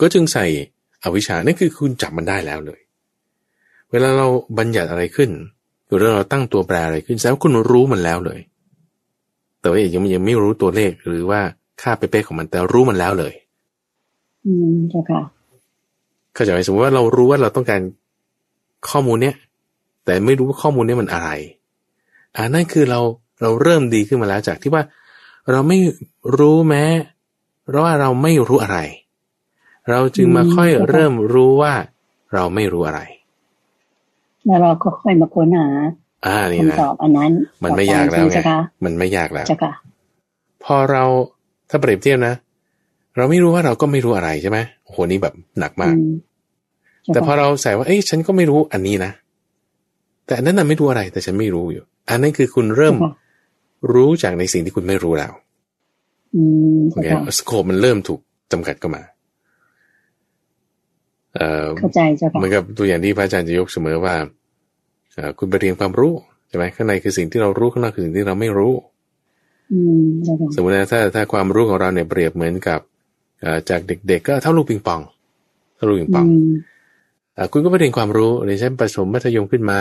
ก็จึงใส่อวิชชานั่นคือคุณจับมันได้แล้วเลยเวลาเราบัญญัติอะไรขึ้นหรือเราตั้งตัวแปรอะไรขึ้นแสดงว่าคุณรู้มันแล้วเลย แต่ว่ายังไม่รู้ตัวเลขหรือว่าค่าเป๊ะๆของมันแต่รู้มันแล้วเลยเจ้าค่ะเข้าใจไหมสมมติว่าเรารู้ว่าเราต้องการข้อมูลเนี้ยแต่ไม่รู้ว่าข้อมูลเนี้ยมันอะไรนั่นคือเราเริ่มดีขึ้นมาแล้วจากที่ว่าเราไม่รู้แม้เพราะว่าเราไม่รู้อะไรเราจึงมาค่อยเริ่มรู้ว่าเราไม่รู้อะไรแล้วเราก็ค่อยมาค้นหาคำตอบอันนั้นมันไม่ยากแล้วไงมันไม่ยากแล้วพอเราถ้าเปรียบเทียบนะเราไม่รู้ว่าเราก็ไม่รู้อะไรใช่ไหมโอ้โหนี่แบบหนักมากแต่พอเราใส่ว่าเอ้ยฉันก็ไม่รู้อันนี้นะแต่อันนั้นน่ะไม่รู้อะไรแต่ฉันไม่รู้อยู่อันนั้นคือคุณเริ่มรู้จากในสิ่งที่คุณไม่รู้แล้วโอเคสโคปมันเริ่มถูกจำกัดเข้ามาเข้าใจเจ้าค่ะเหมือนกับตัวอย่างที่พระอาจารย์จะยกเสมอว่าคุณไปเรียนความรู้ใช่ไหมข้างในคือสิ่งที่เรารู้ข้างนอกคือสิ่งที่เราไม่รู้สมมตินะถ้าความรู้ของเราเนี่ยเปรียบเหมือนกับจากเด็กๆก็เท่าลูกปิงปองคุณก็ไปเรียนความรู้เรียนชั้นประถมมัธยมขึ้นมา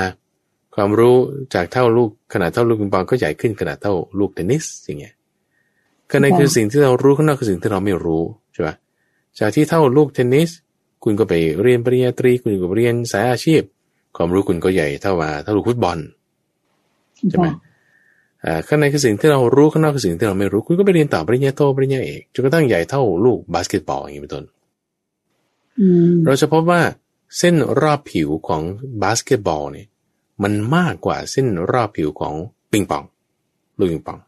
ความรู้จากเท่าลูกขนาดเท่าลูกปิงปองก็ใหญ่ขึ้นขนาดเท่าลูกเทนนิสอย่างเงี้ยข้างในคือสิ่งที่เรารู้ข้างนอกคือสิ่งที่เราไม่รู้ใช่ป่ะจากที่เท่าลูกเทนนิสคุณก็ไปเรียนปริญญาตรีคุณก็เรียนสายอาชีพความรู้คุณก็ใหญ่เท่าลูกฟุตบอลใช่ไหมข้างในคือสิ่งที่เรารู้ข้างนอกคือสิ่งที่เราไม่รู้คุณก็ไปเรียนต่อปริญญาโทปริญญาเอกจนกระทั่งใหญ่เท่าลูกบาสเกตบอลอย่างนี้เป็นต้นเราจะพบว่าเส้นรอบผิวของบาสเกตบอลเนี่ยมันมากกว่าเส้นรอบผิวของปิงปองลูกปิงปอง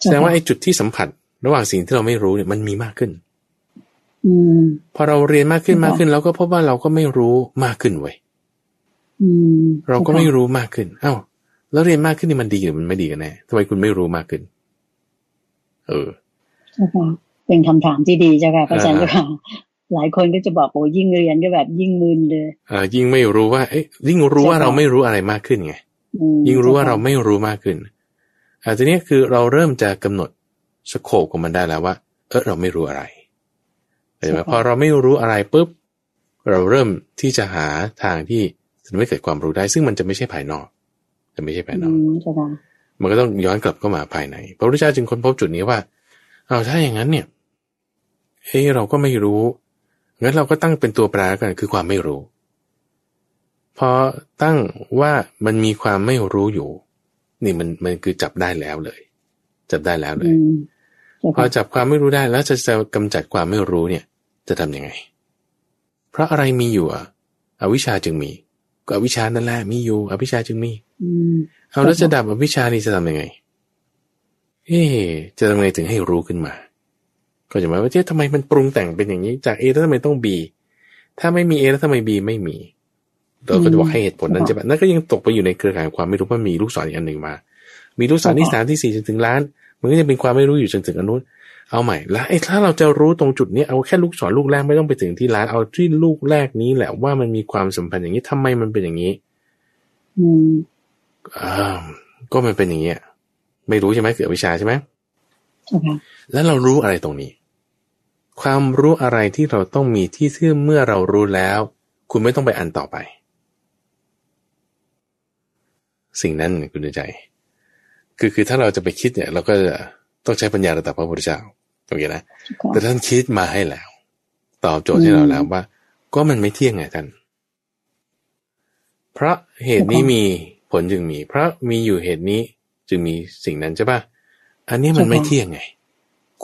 แสดงว่าไอ้จุดที่สัมผัสระหว่างสิ่งที่เราไม่รู้เนี่ยมันมีมากขึ้นพอเราเรียนมากขึ้นเราก็พบว่าเราก็ไม่รู้มากขึ้นเว้ยเราก็ไม่รู้มากขึ้นอ้าวแล้วเรียนมากขึ้นนี่มันดีหรือมันไม่ดีกันแน่ทำไมคุณไม่รู้มากขึ้นใช่ค่ะเป็นคำถามที่ดีเจ้าค่ะอาจารย์เจ้าค่ะหลายคนก็จะบอกโอ้ยิ่งเรียนก็แบบยิ่งมึนเลยยิ่งไม่รู้ว่ายิ่งรู้ว่าเราไม่รู้อะไรมากขึ้นไงยิ่งรู้ว่าเราไม่รู้มากขึ้นทีนี้คือเราเริ่มจะกำหนดสโคปของมันได้แล้วว่าเราไม่รู้อะไรใช่ไหมพอเราไม่รู้อะไรปุ๊บเราเริ่มที่จะหาทางที่จะไม่เกิดความรู้ได้ซึ่งมันจะไม่ใช่ภายนอกมันก็ต้องย้อนกลับเข้ามาภายในพระพุทธเจ้าจึงค้นพบจุดนี้ว่าถ้าอย่างนั้นเนี่ยเราก็ไม่รู้งั้นเราก็ตั้งเป็นตัวแปรกันคือความไม่รู้พอตั้งว่ามันมีความไม่รู้อยู่นี่มันคือจับได้แล้วเลยจับได้แล้วเลยพอจับความไม่รู้ได้แล้วจะกำจัดความไม่รู้เนี่ยจะทำยังไงเพราะอะไรมีอยู่อวิชชาจึงมีก็อวิชชานั่นแหละมีอยู่อวิชชาจึงมีเอาแล้วจะดับอวิชชานี่จะทำยังไงจะทำยังไงถึงให้รู้ขึ้นมาก็จะหมายว่าทำไมมันปรุงแต่งเป็นอย่างนี้จาก A แล้วทำไมต้อง B ถ้าไม่มี A แล้วทำไม B ไม่มีเราก็จะบอกให้เหตุผลนั้นใช่ป่ะนั่นก็ยังตกไปอยู่ในเครือข่ายความไม่รู้เพราะมีลูกศรอีกอันหนึ่งมามีลูกศรที่3ที่4จนถึงล้านมันก็จะเป็นความไม่รู้อยู่จนถึงอนุเอาใหม่แล้วถ้าเราจะรู้ตรงจุดนี้เอาแค่ลูกศรลูกแรกไม่ต้องไปถึงที่ล้านเอาที่ลูกแรกนี้แหละว่ามันมีความสัมพันธ์อย่างนี้ทำไมมันเป็นอย่างนี้ก็มันเป็นอย่างนี้ไม่รู้ใช่ไหมเกิดวิชาใช่ไหมแล้วเรารู้อะไรตรงนี้ความรู้อะไรที่เราต้องมีที่ซึ่งเมื่อเรารู้แล้วคุณไม่ต้องไปอันต่อไปสิ่งนั้นคุณใจคือถ้าเราจะไปคิดเนี่ยเราก็จะต้องใช้ปัญญาระดับพระพุทธเจ้าโอเคนะแต่ท่านคิดมาให้แล้วตอบโจทย์ให้เราแล้วว่าก็มันไม่เที่ยงไงท่านเพราะเหตุนี้มีผลจึงมีเพราะมีอยู่เหตุนี้จึงมีสิ่งนั้นใช่ป่ะอันนี้มันไม่เที่ยงไง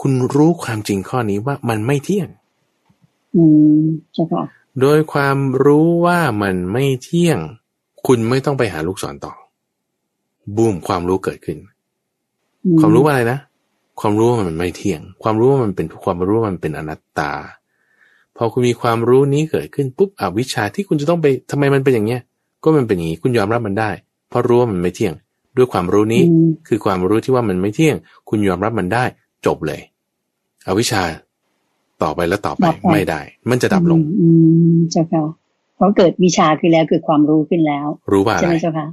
คุณรู้ความจริงข้อนี้ว่ามันไม่เที่ยงใช่ป่ะโดยความรู้ว่ามันไม่เที่ยงคุณไม่ต้องไปหาลูกศรต่อบูมความรู้เกิดขึ้นความรู้ว่าอะไรนะความรู้ว่ามันไม่เที่ยงความรู้ว่ามันเป็นความรู้ว่ามันเป็นอนัตตาพอคุณมีความรู้นี้เกิดขึ้นปุ๊บอวิชชาที่คุณจะต้องไปทำไมมันเป็นอย่างเนี้ยก็มันเป็นอย่างนี้คุณยอมรับมันได้เพราะรู้ว่ามันไม่เที่ยงด้วยความรู้นี้คือความรู้ที่ว่ามันไม่เที่ยงคุณยอมรับมันได้จบเลยอวิชชาต่อไปแล้วต่อไปไม่ได้มันจะดับลงเจ้าค่ะเพราะเกิดวิชาขึ้นแล้วเกิดความรู้ขึ้นแล้วรู้ว่าอะไรเจ้าค่ะ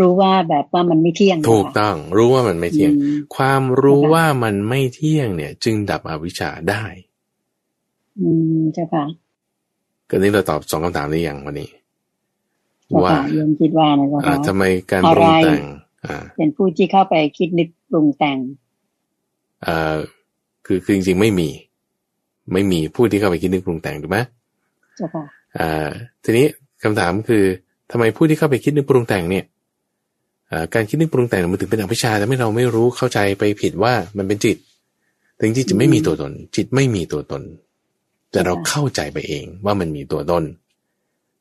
รู้ว่าแบบว่ามันไม่เที่ยงถูกต้องรู้ว่ามันไม่เที่ยงความรู้ว่ามันไม่เที่ยงเนี่ยจึงดับอวิชชาได้เจ้าค่ะก็นี้เราตอบ2คำถามได้อย่างวันนี้ว่ายังคิดว่านะครับทำไมการปรุงแต่งเป็นผู้ที่เข้าไปคิดนึก ปรุงแต่งคือจริงๆไม่มีผู้ที่เข้าไปคิดนึกปรุงแต่งถูกไหมใช่ค่ะทีนี้คำถามคือทำไมผู้ที่เข้าไปคิดนึกปรุงแต่งเนี่ยการคิดนึกปรุงแต่งมันถึงเป็นอภิชฌาทำให้เราไม่รู้เข้าใจไปผิดว่ามันเป็นจิตแต่จริงๆจะไม่มีตัวตนจิตไม่มีตัวตนแต่เราเข้าใจไปเองว่ามันมีตัวตน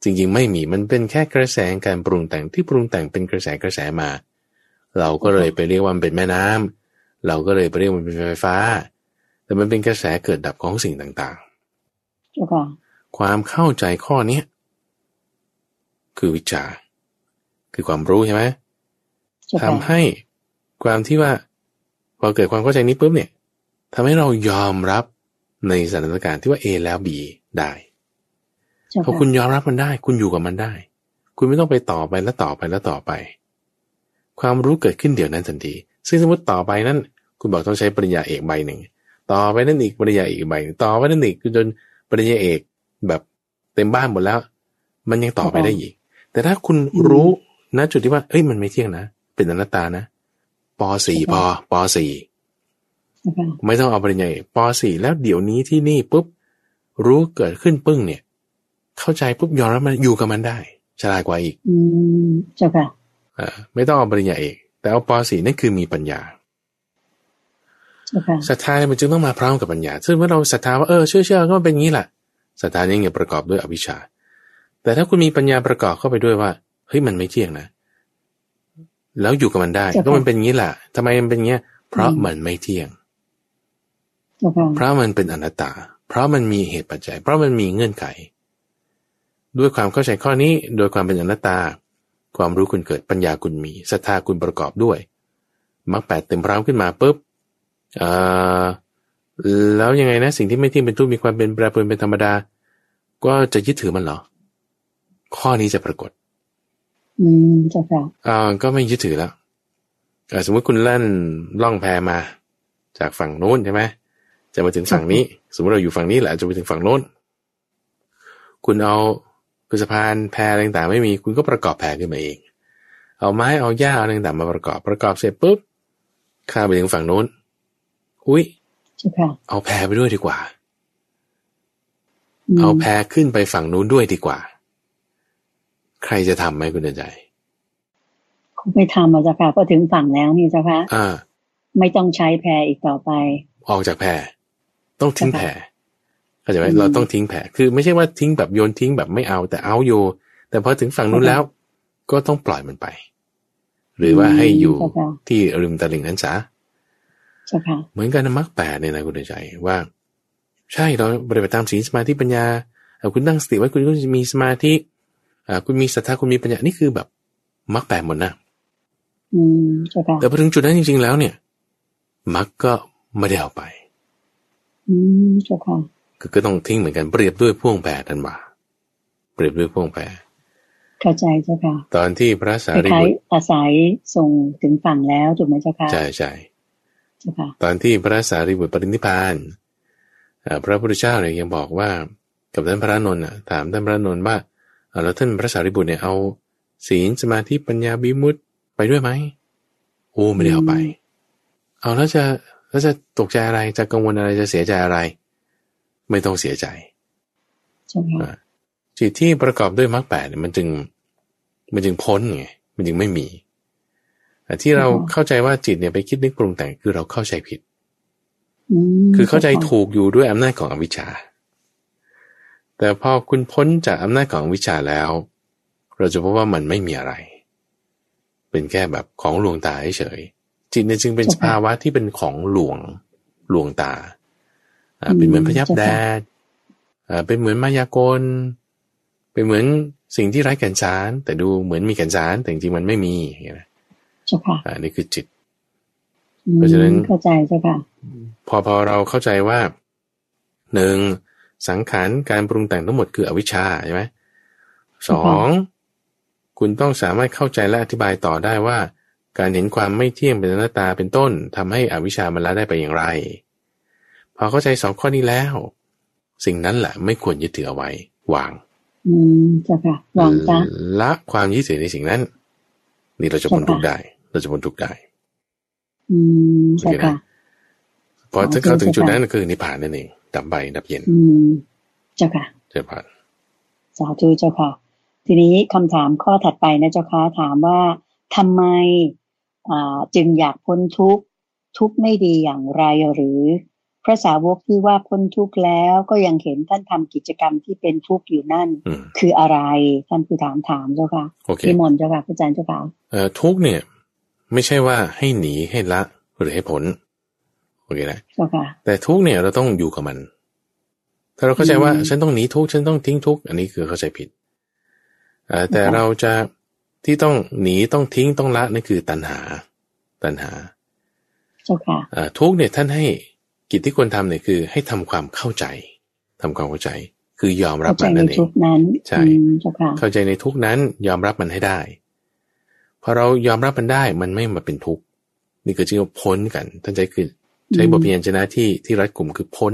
จริงๆไม่มีมันเป็นแค่กระแสการปรุงแต่งที่ปรุงแต่งเป็นกระแสมาเราก็เลยไปเรียกว่ามันเป็นแม่น้ำเราก็เลยไปเรียกมันเป็นไฟฟ้าแต่มันเป็นกระแสเกิดดับของสิ่งต่างๆ okay. ความเข้าใจข้อนี้คือวิชาคือความรู้ใช่ไหม okay. ทำให้ความที่ว่าพอเกิดความเข้าใจนี้ปุ๊บเนี่ยทำให้เรายอมรับในสถานการณ์ที่ว่า A แล้ว B ได้พอคุณยอมรับมันได้คุณอยู่กับมันได้คุณไม่ต้องไปต่อไปความรู้เกิดขึ้นเดี๋ยวนั้นทันทีซึ่งสมมติต่อไปนั้นคุณบอกต้องใช้ปริญญาเอกใบหนึ่งต่อไปนั่นอีกปริญญาเอกใบนึงต่อไปนั่นอีกจนปริญญาเอกแบบเต็มบ้านหมดแล้วมันยังต่อไปได้อีกแต่ถ้าคุณรู้ณจุดที่ว่าเอ้ยมันไม่เที่ยงนะเป็นอนัตตานะป .4 ป .4 ไม่ต้องเอาปริญญาเอกป .4 แล้วเดี๋ยวนี้ที่นี่ปุ๊บรู้เกิดขึ้นปึ้งเนี่ยเข้าใจปุ๊บยอมรับมันอยู่กับมันได้ฉลาดกว่าอีกเจ้าค่ะไม่ต้องเอาปริญญาเอกแต่เอาป .4 นั่นคือมีปัญญาศรัทธามันจึงต้องมาพร้อมกับปัญญาซึ่งเมื่อเราศรัทธาว่าเชื่อก็เป็นงี้แหละศรัทธานี้เนี่ยประกอบด้วยอวิชชาแต่ถ้าคุณมีปัญญาประกอบเข้าไปด้วยว่าเฮ้ยมันไม่เที่ยงนะแล้วอยู่กับมันได้ก็มันเป็นงี้แหละทำไมมันเป็นเงี้ยเพราะมันไม่เที่ยงเพราะมันเป็นอนัตตาเพราะมันมีเหตุปัจจัยเพราะมันมีเงื่อนไขด้วยความเข้าใจข้อนี้โดยความเป็นอนัตตาความรู้คุณเกิดปัญญาคุณมีศรัทธาคุณประกอบด้วยมรรค 8เต็มพร้อมขึ้นมาปุ๊บแล้วยังไงนะสิ่งที่ไม่เที่ยงเป็นทุกข์มีความเป็นแปรปรวนเป็นธรรมดาก็จะยึดถือมันเหรอข้อนี้จะปรากฏใช่ค่ะก็ไม่ยึดถือแล้วสมมติคุณลั่นล่องแพมาจากฝั่งโน้นใช่ไหมจะมาถึงฝั่งนี้สมมติเราอยู่ฝั่งนี้แหละจะไปถึงฝั่งโน้นคุณเอาสะพานแพต่างๆไม่มีคุณก็ประกอบแพขึ้นมาเองเอาไม้เอาหญ้าเอาต่างๆมาประกอบเสร็จปุ๊บข้ามไปถึงฝั่งโน้นอุ้ยเอาแพไปด้วยดีกว่าเอาแพขึ้นไปฝั่งนู้นด้วยดีกว่าใครจะทำไหมคุณเดินใจคงไม่ทำหรอกจ้ะค่ะพอถึงฝั่งแล้วนี่จ้ะค่ะไม่ต้องใช้แพอีกต่อไปออกจากแพต้องทิ้งแพเข้าใจไหมเราต้องทิ้งแพคือไม่ใช่ว่าทิ้งแบบโยนทิ้งแบบไม่เอาแต่เอาโยแต่พอถึงฝั่งนู้นแล้วก็ต้องปล่อยมันไปหรือว่าให้อยู่ที่ริมตลิ่งนั้นซะเหมือนกันมรรค 8เนี่ยนะคุณเดินใจว่าใช่เราปฏิบัติตามศีลสมาธิปัญญาคุณตั้งสติไว้คุณก็จะมีสมาธิคุณมีศรัทธาคุณมีปัญญานี่คือแบบมรรค 8หมดนะแต่พอถึงจุดนั้นจริงๆแล้วเนี่ยมรรคก็ไม่ได้เอาไปก็ต้องทิ้งเหมือนกันเปรียบด้วยพ่วงแพทันบ่าเปรียบด้วยพ่วงแพเข้าใจเจ้าค่ะตอนที่พระสารีบุตรอาศัยส่งถึงฝั่งแล้วถูกไหมเจ้าค่ะใช่ๆเจ้าค่ะตอนที่พระสารีบุตรปรินิพพานพระพุทธเจ้าเนี่ยยังบอกว่ากับท่านพระนนท์น่ะถามท่านพระนนท์ว่าแล้วท่านพระสารีบุตรเนี่ยเอาศีลสมาธิปัญญาวิมุตติไปด้วยไหมโอ้ไม่ได้เอาไปเอาแล้วจะตกใจอะไรจะกังวลอะไรจะเสียใจอะไรไม่ต้องเสียใจจิตที่ประกอบด้วยมรรค 8เนี่ยมันจึงพ้นไงมันจึงไม่มีที่เราเข้าใจว่าจิตเนี่ยไปคิดนึกปรุงแต่งคือเราเข้าใจผิดคือเข้าใจถูกอยู่ด้วยอำนาจของอวิชชาแต่พอคุณพ้นจากอำนาจของวิชาแล้วเราจะพบว่ามันไม่มีอะไรเป็นแค่แบบของลวงตาเฉยจิตเนี่ยจึงเป็นสภาวะที่เป็นของลวงตาเป็นเหมือนพยับแดดเป็นเหมือนมายากลเป็นเหมือนสิ่งที่ไร้แก่นสารแต่ดูเหมือนมีแก่นสารแต่จริงๆมันไม่มีอย่างนะนี่คือจิตเพราะฉะนั้นเข้าใจใช่ค่ะพอเราเข้าใจว่าหนึ่งสังขารการปรุงแต่งทั้งหมดคืออวิชชาใช่ไหมสองคุณต้องสามารถเข้าใจและอธิบายต่อได้ว่าการเห็นความไม่เที่ยงเป็นอนัตตาเป็นต้นทำให้อวิชชามันละได้ไปอย่างไรพอเข้าใจสองข้อนี้แล้วสิ่งนั้นแหละไม่ควรยึดถือเอาไว้วางจ้ะค่ะวางจ้ะละความยึดถือในสิ่งนั้นนี่เราจะพ้นทุกข์ได้ ใช่ค่ะพอถ้าเข้าถึงจุดนั้นคือนิพพานนั่นเองดับใบดับเย็นเจ้าค่ะเจ้าค่ะสาธุเจ้าค่ะทีนี้คำถามข้อถัดไปนะเจ้าค่ะถามว่าทำไมจึงอยากพ้นทุกข์ทุกข์ไม่ดีอย่างไรหรือพระสาวกที่ว่าพ้นทุกข์แล้วก็ยังเห็นท่านทำกิจกรรมที่เป็นทุกข์อยู่นั่นคืออะไรท่านผู้ถามเจ้าค่ะนิมนต์เจ้าค่ะพระอาจารย์เจ้าค่ะทุกข์เนี่ยไม่ใช่ว่าให้หนีให้ละหรือให้ผลโอเคนะแต่ทุกข์เนี่ยเราต้องอยู่กับมันถ้าเราเข้าใจว่าฉันต้องหนีทุกข์ฉันต้องทิ้งทุกข์อันนี้คือเข้าใจผิดแต่เราจะที่ต้องหนีต้องทิ้งต้องละนั่นคือตัณหาทุกข์เนี่ยท่านให้กิจที่ควรทำเนี่ยคือให้ทำความเข้าใจคือยอมรับมันนั่นเองใช่เข้าใจในทุกข์นั้นยอมรับมันให้ได้พอเรายอมรับมันได้มันไม่มาเป็นทุกข์นี่คือจึงพ้นกันท่านใจคือใช้บทเพียรชนะที่รัดกุมคือพ้น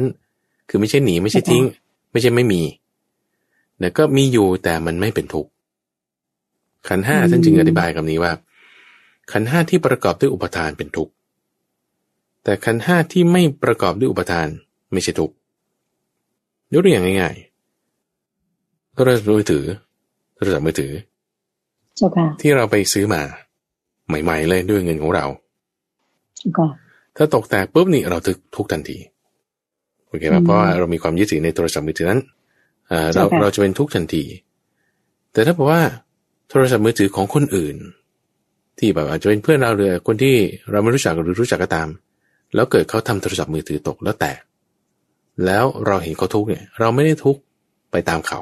คือไม่ใช่หนีไม่ใช่ทิ้งไม่ใช่ไม่มีแต่ก็มีอยู่แต่มันไม่เป็นทุกข์ขันธ์ 5ท่านจึงอธิบายคำนี้ว่าขันธ์ 5ที่ประกอบด้วยอุปทานเป็นทุกข์แต่ขันธ์ 5ที่ไม่ประกอบด้วยอุปทานไม่ใช่ทุกข์ยกตัวอย่างง่ายๆโทรศัพท์มือถือที่เราไปซื้อมาใหม่ๆเลยด้วยเงินของเราถ้าตกแตกปุ๊บนี่เราทุกทันทีโอเคป่ะเพราะว่าเรามีความยึดถือในโทรศัพท์มือถือนั้นเราจะเป็นทุกข์ทันทีแต่ถ้าบอกว่าโทรศัพท์มือถือของคนอื่นที่แบบอาจจะเป็นเพื่อนเราหรือคนที่เราไม่รู้จักหรือรู้จักก็ตามแล้วเกิดเขาทำโทรศัพท์มือถือตกแล้วแตกแล้วเราเห็นเขาทุกข์เนี่ยเราไม่ได้ทุกข์ไปตามเขา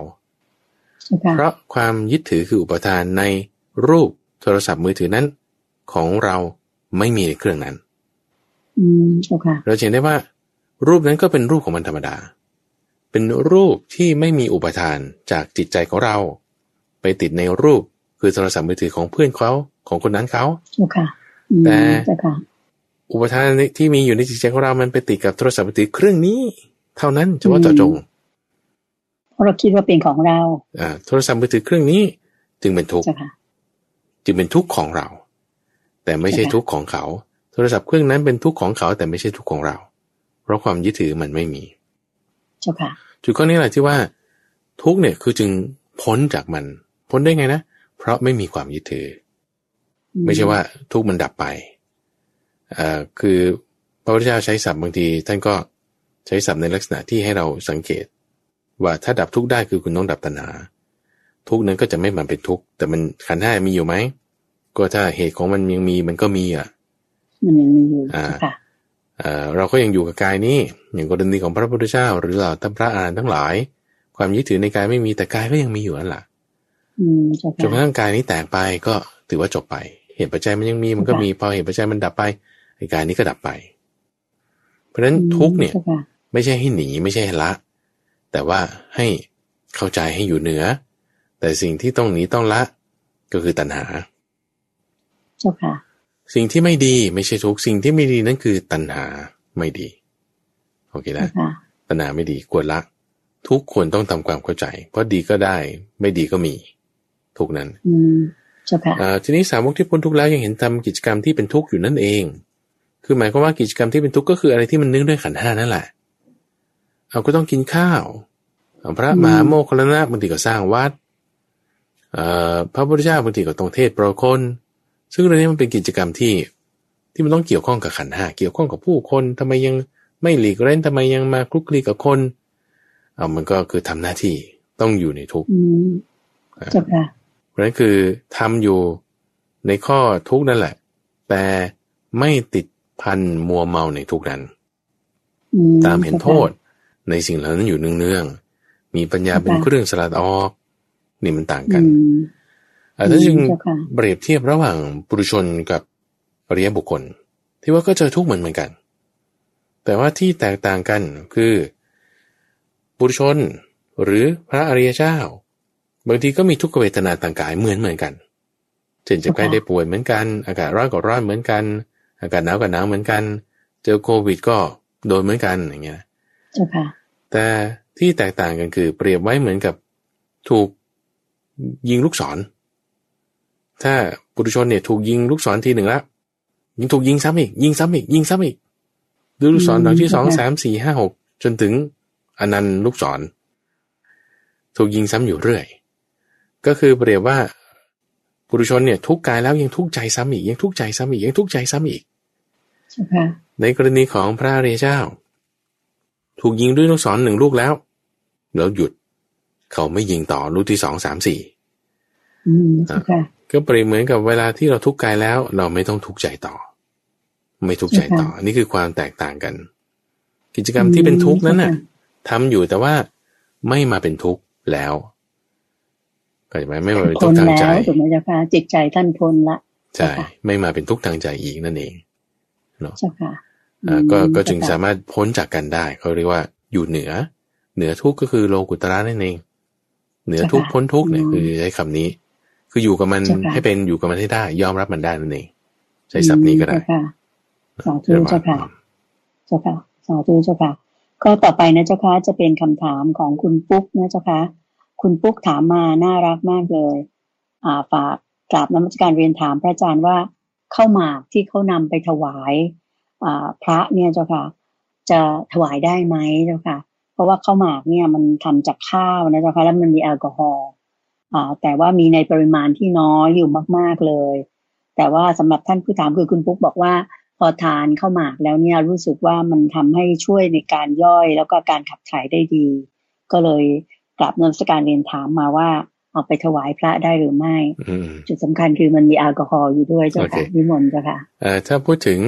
เพราะความยึดถือคืออุปทานในรูปโทรศัพท์มือถือนั้นของเราไม่มีในเครื่องนั้นเราเห็นได้ว่ารูปนั้นก็เป็นรูปของมันธรรมดาเป็นรูปที่ไม่มีอุปทานจากจิตใจของเราไปติดในรูปคือโทรศัพท์มือถือของเพื่อนเขาของคนนั้นเขาแต่อุปทานที่มีอยู่ในจิตใจของเรามันไปติดกับโทรศัพท์มือถือเครื่องนี้เท่านั้นเฉพาะเจาะจงเราคิดว่าเป็นของเราโทรศัพท์มือถือเครื่องนี้จึงเป็นทุกข์ของเราแต่ไม่ใช่ทุกข์ของเขาโทรศัพท์เครื่องนั้นเป็นทุกข์ของเขาแต่ไม่ใช่ทุกข์ของเราเพราะความยึดถือมันไม่มีจุดข้อนี้แหละที่ว่าทุกข์เนี่ยคือจึงพ้นจากมันพ้นได้ไงนะเพราะไม่มีความยึดถือไม่ใช่ว่าทุกข์มันดับไปคือพระพุทธเจ้าใช้ศัพท์บางทีท่านก็ใช้ศัพท์ในลักษณะที่ให้เราสังเกตว่าถ้าดับทุกข์ได้คือคุณต้องดับตัณหาทุกข์นั้นก็จะไม่มันเป็นทุกข์แต่มันขันธ์ 5มีอยู่ไหมก็ถ้าเหตุของมันยังมีมันก็มีมันยังมีอยู่ค่ะเราก็ยังอยู่กับกายนี้อย่างกรณีของพระพุทธเจ้าหรือเหล่าพระอรหันต์ทั้งหลายความยึดถือในกายไม่มีแต่กายก็ยังมีอยู่นั่นแหละจนกระทั่งกายนี้แตกไปก็ถือว่าจบไปเหตุปัจจัยมันยังมีมันก็มีพอเหตุปัจจัยมันดับไปกายนี้ก็ดับไปเพราะฉะนั้นทุกข์เนี่ยไม่ใช่ให้หนีไม่ใช่ละแต่ว่าให้เข้าใจให้อยู่เหนือแต่สิ่งที่ต้องหนีต้องละก็คือตัณหาเจ้าค่ะสิ่งที่ไม่ดีไม่ใช่ทุกข์สิ่งที่ไม่ดีนั่นคือตัณหาไม่ดีโอเคนะตัณหาไม่ดีควรละทุกคนต้องทำความเข้าใจเพราะดีก็ได้ไม่ดีก็มีทุกนั้นทีนี้สาวกที่พ้นทุกข์แล้วยังเห็นทำกิจกรรมที่เป็นทุกข์อยู่นั่นเองคือหมายความว่ากิจกรรมที่เป็นทุกข์ก็คืออะไรที่มันเนื่องด้วยขันธ์ 5นั่นแหละเราก็ต้องกินข้าวพระมหาโมคคัลลานะบางทีก็สร้างวัดพระพุทธเจ้าบางทีก็ต้องเทศน์โปรดคนซึ่งเรื่องนี้มันเป็นกิจกรรมที่มันต้องเกี่ยวข้องกับขันธ์ 5เกี่ยวข้องกับผู้คนทำไมยังไม่หลีกเล่นทำไมยังมาคลุกคลีกับคนมันก็คือทำหน้าที่ต้องอยู่ในทุกข์เพราะนั้นคือทำอยู่ในข้อทุกข์นั่นแหละแต่ไม่ติดพันมัวเมาในทุกข์นั้นตามเห็นโทษในสิ่งเหล่านั้นอยู่เนืองๆมีปัญญาเป็นเครื่องสลัดออกนี่มันต่างกันถ้าจึงเปรียบเทียบระหว่างปุถุชนกับอริยบุคคลที่ว่าก็เจอทุกข์เหมือนกันแต่ว่าที่แตกต่างกันคือปุถุชนหรือพระอริยเจ้าบางทีก็มีทุกขเวทนาทางกายเหมือนกันเช่นเจ็บไข้ได้ป่วยเหมือนกันอากาศร้อนก็ร้อนเหมือนกันอากาศหนาวก็หนาวเหมือนกันเจอโควิดก็โดนเหมือนกันอย่างเงี้ยแต่ที่แตกต่างกันคือเปรียบไว้เหมือนกับถูกยิงลูกศรถ้าปุถุชนเนี่ยถูกยิงลูกศรทีหนึ่งละ ยิงถูกยิงซ้ำอีกยิงซ้ำอีกยิงซ้ำอีกดูลูกศรดอกที่2 3 4 5 6จนถึงอนันต์ลูกศรถูกยิงซ้ำอยู่เรื่อยก็คือเปรียบว่าปุถุชนเนี่ยทุกข์กายแล้วยังทุกข์ใจซ้ำอีกยังทุกข์ใจซ้ำอีกยังทุกข์ใจซ้ำอีกในกรณีของพระอริยเจ้าถูกยิงด้วยลูกศร1ลูกแล้วแล้วหยุดเขาไม่ยิงต่อลูกที่2 3 4ก็เปรียบเหมือนกับเวลาที่เราทุกข์กายแล้วเราไม่ต้องทุกข์ใจต่อไม่ทุกข์ใจต่อนี่คือความแตกต่างกันกิจกรรมที่เป็นทุกข์นั้นน่ะทำอยู่แต่ว่าไม่มาเป็นทุกข์แล้วเข้าใจไหมไม่มาเป็นทุกข์ทางใจถูกไหมเจ้าค่ะจิตใจท่านพ้นละใช่ไม่มาเป็นทุกข์ทางใจอีกนั่นเองเนาะเจ้าค่ะก็จึงสามารถพ้นจากกันได้เขาเรียกว่าอยู่เหนือทุกข์ก็คือโลกุตระนั่นเองเหนือทุกข์พ้นทุกข์เนี่ยคือใช้คำนี้คืออยู่กับมันให้เป็นอยู่กับมันให้ได้ยอมรับมันได้นั่นเองใช้ศัพท์นี้ก็ได้สาธุเจ้าค่ะเจ้าค่ะสาธุเจ้าค่ะก็ต่อไปนะเจ้าค่ะจะเป็นคำถามของคุณปุ๊กนะเจ้าค่ะคุณปุ๊กถามมาน่ารักมากเลยฝากกราบนมัสการเรียนถามพระอาจารย์ว่าข้าวหมากที่เขานำไปถวายพระเนี่ยเจ้าค่ะจะถวายได้ไหมเจ้าค่ะเพราะว่าข้าวหมากเนี่ยมันทำจากข้าวนะเจ้าค่ะแล้วมันมีแอลกอฮอล์แต่ว่ามีในปริมาณที่น้อยอยู่มากๆเลยแต่ว่าสำหรับท่านผู้ถามคือคุณปุ๊กบอกว่าพอทานข้าวหมากแล้วเนี่ยรู้สึกว่ามันทำให้ช่วยในการย่อยแล้วก็การขับถ่ายได้ดีก็เลยกลับนมัสการเรียนถามมาว่าเอาไปถวายพระได้หรือไม่จุดสำคัญคือมันมีแอลกอฮอล์อยู่ด้วยเจ้าค่ะนิมนต์เจ้าค่ะถ้าพูดถึง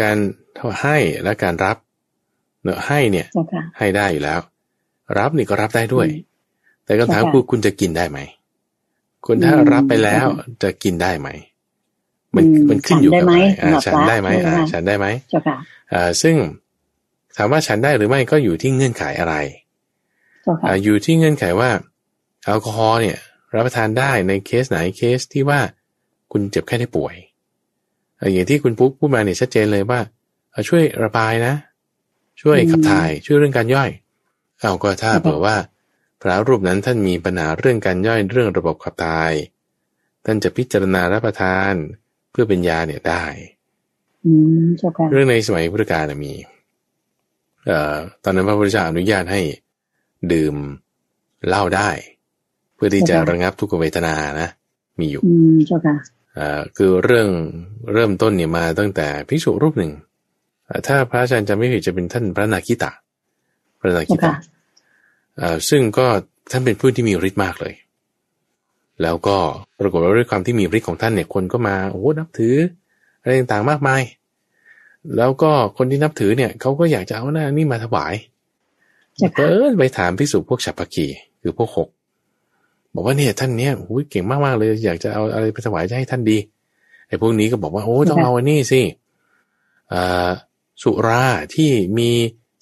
การให้และการรับเนอะให้เนี่ยให้ได้อยู่แล้วรับนี่ก็รับได้ด้วยแต่คำถามคือคุณจะกินได้ไหมคุณถ้ารับไปแล้วจะกินได้ไหมมันขึ้นอยู่กับฉันได้ไหมฉันได้ไหมซึ่งถามว่าฉันได้หรือไม่ก็อยู่ที่เงื่อนไขอะไรอยู่ที่เงื่อนไขว่าแอลกอฮอล์เนี่ยรับประทานได้ในเคสไหนเคสที่ว่าคุณเจ็บแค่ได้ป่วยอย่างที่คุณปุ๊กพูดมาเนี่ยชัดเจนเลยว่าช่วยระบายนะช่วยขับถ่ายช่วยเรื่องการย่อยเอาก็ถ้าเผื่อว่าพระรูปนั้นท่านมีปัญหาเรื่องการย่อยเรื่องระบบขับถ่ายท่านจะพิจารณารับประทานเพื่อเป็นยาเนี่ยได้เรื่องในสมัยพุทธกาลมีตอนนั้นพระพุทธเจ้าอนุญาตให้ดื่มเหล้าได้เพื่อที่จะระงับทุกขเวทนานะมีอยู่คือเรื่องเริ่มต้นเนี่ยมาตั้งแต่ภิกษุรูปหนึ่งถ้าพระอาจารย์จำไม่ผิดจะเป็นท่านพระนาคิตะซึ่งก็ท่านเป็นผู้ที่มีฤทธิ์มากเลยแล้วก็ปรากฏว่าด้วยความที่มีฤทธิ์ของท่านเนี่ยคนก็มาโอ้นับถืออะไรต่างๆมากมายแล้วก็คนที่นับถือเนี่ยเขาก็อยากจะเอาหน้านี่มาถวายก็ไปถามภิกษุพวกฉัพพคีคือพวกหกบอกว่าเนี่ยท่านเนี่ยโอ้ยเก่งมากๆเลยอยากจะเอาอะไรไปถวายจะให้ท่านดีไอ้พวกนี้ก็บอกว่าโอ้ต้องเอาอันนี้สิสุราที่มี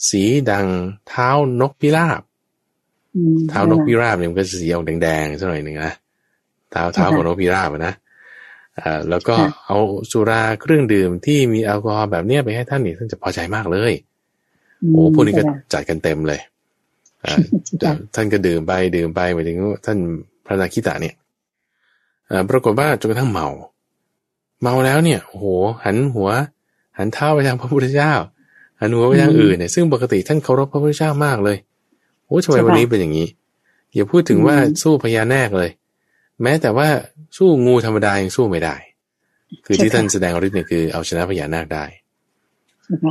สีดังเท้านกพิราบเท้านกพิราบเนี่ยมันก็สีออกแดงๆสักหน่อยนึงนะเท้าของนกพิราบนะแล้วก็เอาสุราเครื่องดื่มที่มีแอลกอฮอล์แบบเนี้ยไปให้ท่านนี่ท่านจะพอใจมากเลยโอ้พวกนี้ก็จัดกันเต็มเลยท่านก็ดื่มไปหมายถึงท่านพระนาคิตะเนี่ยปรากฏว่าจนกระทั่งเมาแล้วเนี่ยโอ้โหหันเท้าไปทางพระพุทธเจ้าหันหัวไปทางอื่นเนี่ยซึ่งปกติท่านเคารพพระพุทธเจ้ามากเลยโอ้ทำไมวันนี้เป็นอย่างนี้อย่าพูดถึงว่าสู้พญานาคเลยแม้แต่ว่าสู้งูธรรมดายังสู้ไม่ได้คือที่ท่านแสดงฤทธิ์เนี่ยคือเอาชนะพญานาคได้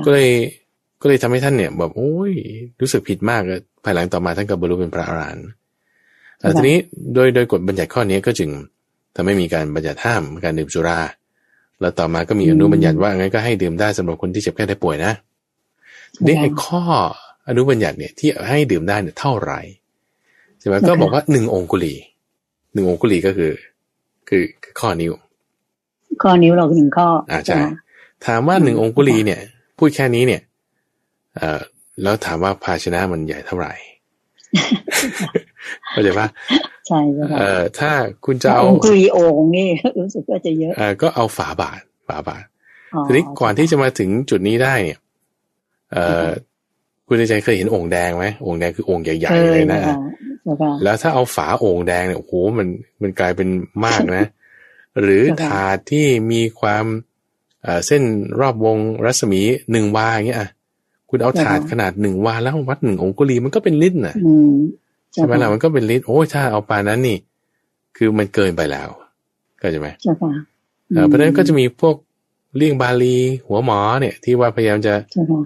ก็เลยทำให้ท่านเนี่ยแบบโอ้ยรู้สึกผิดมากภายหลังต่อมาท่านก็บรรลุเป็นพระอรหันต์แต่ทีนี้โดยกฎบัญญัติข้อนี้ก็จึงทำให้มีการบัญญัติห้ามการดื่มสุราแล้วต่อมาก็มีอนุบัญญัติว่างั้นก็ให้ดื่มได้สำหรับคนที่เจ็บแค่ได้ป่วยนะนี่ไอ้ข้ออนุบัญญัติเนี่ยที่ให้ดื่มได้เนี่ยเท่าไหร่ใช่ไหมก็บอกว่า1 องคุลี1 องคุลีก็คือข้อนิ้วเรา1 ข้อใช่ถามว่า1 องคุลีเนี่ยพูดแค่นี้เนี่ยแล้วถามว่าภาชนะมันใหญ่เท่าไหร่เข้าใจป่ะใช่ค่ะถ้าคุณจะเอาองคุลีโอ่งนี่รู้สึกว่าจะเยอะก็เอาฝาบาททีนี้ก่อนที่จะมาถึงจุดนี้ได้เนี่ยคุณใจเคยเห็นโอ่งแดงไหมโอ่งแดงคือโอ่งใหญ่ๆเลยนะแล้วถ้าเอาฝาโอ่งแดงเนี่ยโอ้โหมันกลายเป็นมากนะหรือถาดที่มีความ เส้นรอบวงรัศมี1วาอย่างเงี้ยอ่ะคุณเอาถาดขนาด1วาแล้ววัด1องคุลีมันก็เป็นลิตรน่ะใช่ไหมล่ะมันก็เป็นลิตรโอ้ยถ้าเอาปานนั้นนี่คือมันเกินไปแล้วเข้าใจไหมใช่ค่ะเพราะฉะนั้นก็จะมีพวกเลี่ยงบาลีหัวหมอเนี่ยที่ว่าพยายามจะ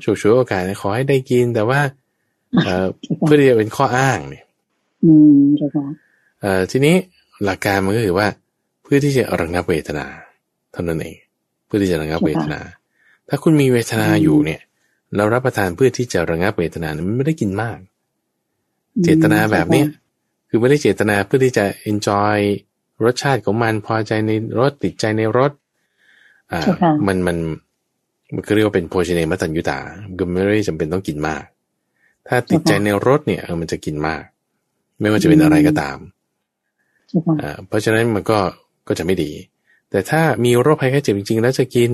ฉกฉวยโอกาสขอให้ได้กินแต่ว่าเพื่อที่จะเป็นข้ออ้างเนี่ยใช่ค่ะทีนี้หลักการมันก็คือว่าเพื่อที่จะระงับเวทนาเท่านั้นเองเพื่อที่จะระงับเวทนาถ้าคุณมีเวทนาอยู่เนี่ยเรารับประทานเพื่อที่จะระงับเวทนามันไม่ได้กินมากเจตนาแบบนี้คือไม่ได้เจตนาเพื่อที่จะ enjoy รสชาติของมันพอใจในรสติดใจในรสมันเรียกว่าเป็นโภชเนมัตตัญญุตาก็ไม่ได้จำเป็นต้องกินมากถ้าติดใจในรสเนี่ยมันจะกินมากไม่ว่าจะเป็นอะไรก็ตามเพราะฉะนั้นมันก็จะไม่ดีแต่ถ้ามีโรคภัยไข้เจ็บจริงๆแล้วจะกิน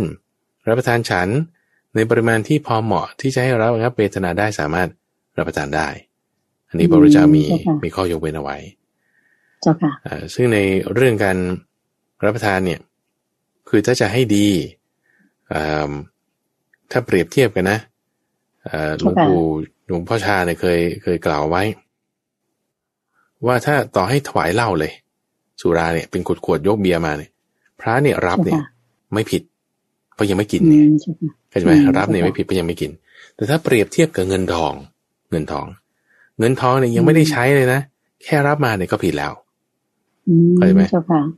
รับประทานฉันในปริมาณที่พอเหมาะที่จะให้เราระงับเวทนาได้สามารถรับประทานได้อันนี้พระพุทธเจ้ามีข้อยกเว้นเอาไว้เจ้าค่ะซึ่งในเรื่องการรับประทานเนี่ยคือถ้าจะให้ดีถ้าเปรียบเทียบกันนะหลวงพ่อชาเนี่ยเคยกล่าวไว้ว่าถ้าต่อให้ถวายเหล้าเลยสุราเนี่ยเป็นขวดๆยกเบียร์มาเนี่ยพระเนี่ยรับเนี่ยไม่ผิดเพราะยังไม่กินเนี่ยเข้าใจไหมรับเนี่ยไม่ผิดเพราะยังไม่กินแต่ถ้าเปรียบเทียบกับเงินทองเนี่ยยังไม่ได้ใช้เลยนะแค่รับมาเนี่ยก็ผิดแล้วเข้าใจไหม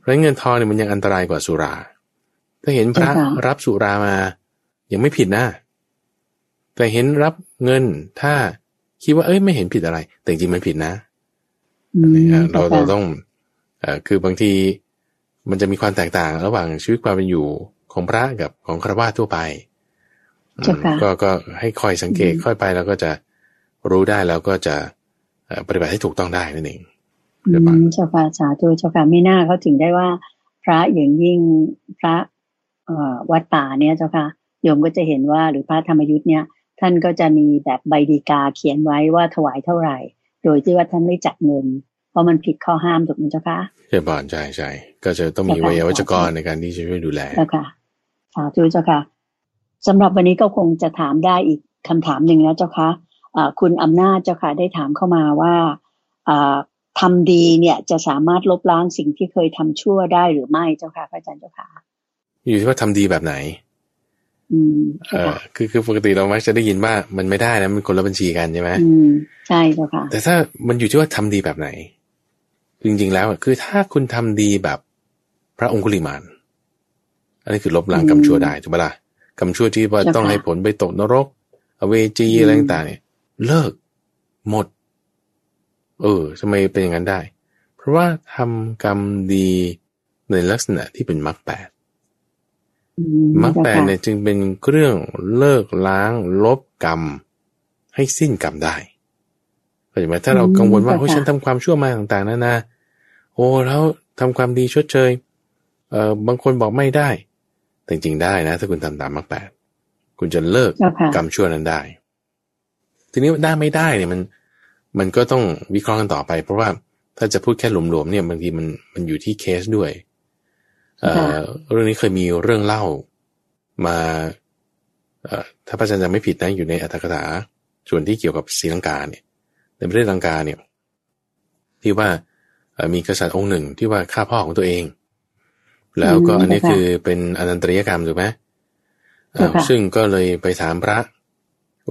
เพราะเงินทองเนี่ยมันยังอันตรายกว่าสุราถ้าเห็นพระรับสุรามายังไม่ผิดนะแต่เห็นรับเงินถ้าคิดว่าไม่เห็นผิดอะไรแต่จริงมันผิดนะเราต้องคือบางทีมันจะมีความแตกต่างระหว่างชีวิตความเป็นอยู่ของพระกับของฆราวาสทั่วไปก็ให้คอยสังเกตค่อยไปแล้วก็จะรู้ได้แล้วก็จะปฏิบัติให้ถูกต้องได้นั่นเองเจ้าค่ะสาธุเจ้าค่ะไม่น่าเขาถึงได้ว่าพระอย่างยิ่งพระวัดป่าเนี่ยเจ้าค่ะโยมก็จะเห็นว่าหรือพระธรรมยุทธเนี่ยท่านก็จะมีแบบใบฎีกาเขียนไว้ว่าถวายเท่าไหร่โดยที่ว่าท่านไม่จับเงินเพราะมันผิดข้อห้ามถูกไหมเจ้าค่ะใช่บ่อนใช่ก็จะต้องมีวิทยาวัจกรในการที่จะช่วยดูแลเจ้าค่ะสาธุเจ้าค่ะสำหรับวันนี้ก็คงจะถามได้อีกคำถามหนึ่งนะเจ้าค่ะคุณอำนาจเจ้าค่ะได้ถามเข้ามาว่าทำดีเนี่ยจะสามารถลบล้างสิ่งที่เคยทำชั่วได้หรือไม่เจ้าค่ะพระอาจารย์เจ้าค่ะอยู่ที่ว่าทำดีแบบไหนคือปกติเรามักจะได้ยินว่ามันไม่ได้นะมันคนละบัญชีกันใช่ไหมใช่เจ้าค่ะแต่ถ้ามันอยู่ที่ว่าทำดีแบบไหนจริงๆแล้วคือถ้าคุณทำดีแบบพระองคุลิมานอันนี้คือลบล้างกรรมชั่วได้ถูกไหมล่ะกรรมชั่วที่ว่าต้องให้ผลไปตกนรกอเวจีอะไรต่างๆเนี่ยเลิกหมดทำไมเป็นอย่างนั้นได้เพราะว่าทำกรรมดีในลักษณะที่เป็นมรรคแปดเนี่ยจึงเป็นเครื่องเลิกล้างลบกรรมให้สิ้นกรรมได้เข้าใจไหมถ้าเรากังวลว่าโอ้ฉันทำความชั่วมาต่างๆนานาโอ้แล้วทำความดีชดเชยบางคนบอกไม่ได้แต่จริงๆได้นะถ้าคุณทำตามมรรคแปดคุณจะเลิกกรรมชั่วนั้นได้ทีนี้ได้ไม่ได้เนี่ยมันก็ต้องวิเคราะห์กันต่อไปเพราะว่าถ้าจะพูดแค่หลวมๆเนี่ยบางทีมันอยู่ที่เคสด้วยเรื่องนี้เคยมีเรื่องเล่ามาถ้าพระอาจารย์จำไม่ผิดนะอยู่ในอรรถกถาส่วนที่เกี่ยวกับศรีลังกาเนี่ยในประเทศศรีลังกาเนี่ยที่ว่ามีกษัตริย์องค์หนึ่งที่ว่าฆ่าพ่อของตัวเองแล้วก็อันนี้คือเป็นอนันตริยกรรมถูกไหมซึ่งก็เลยไปถามพระ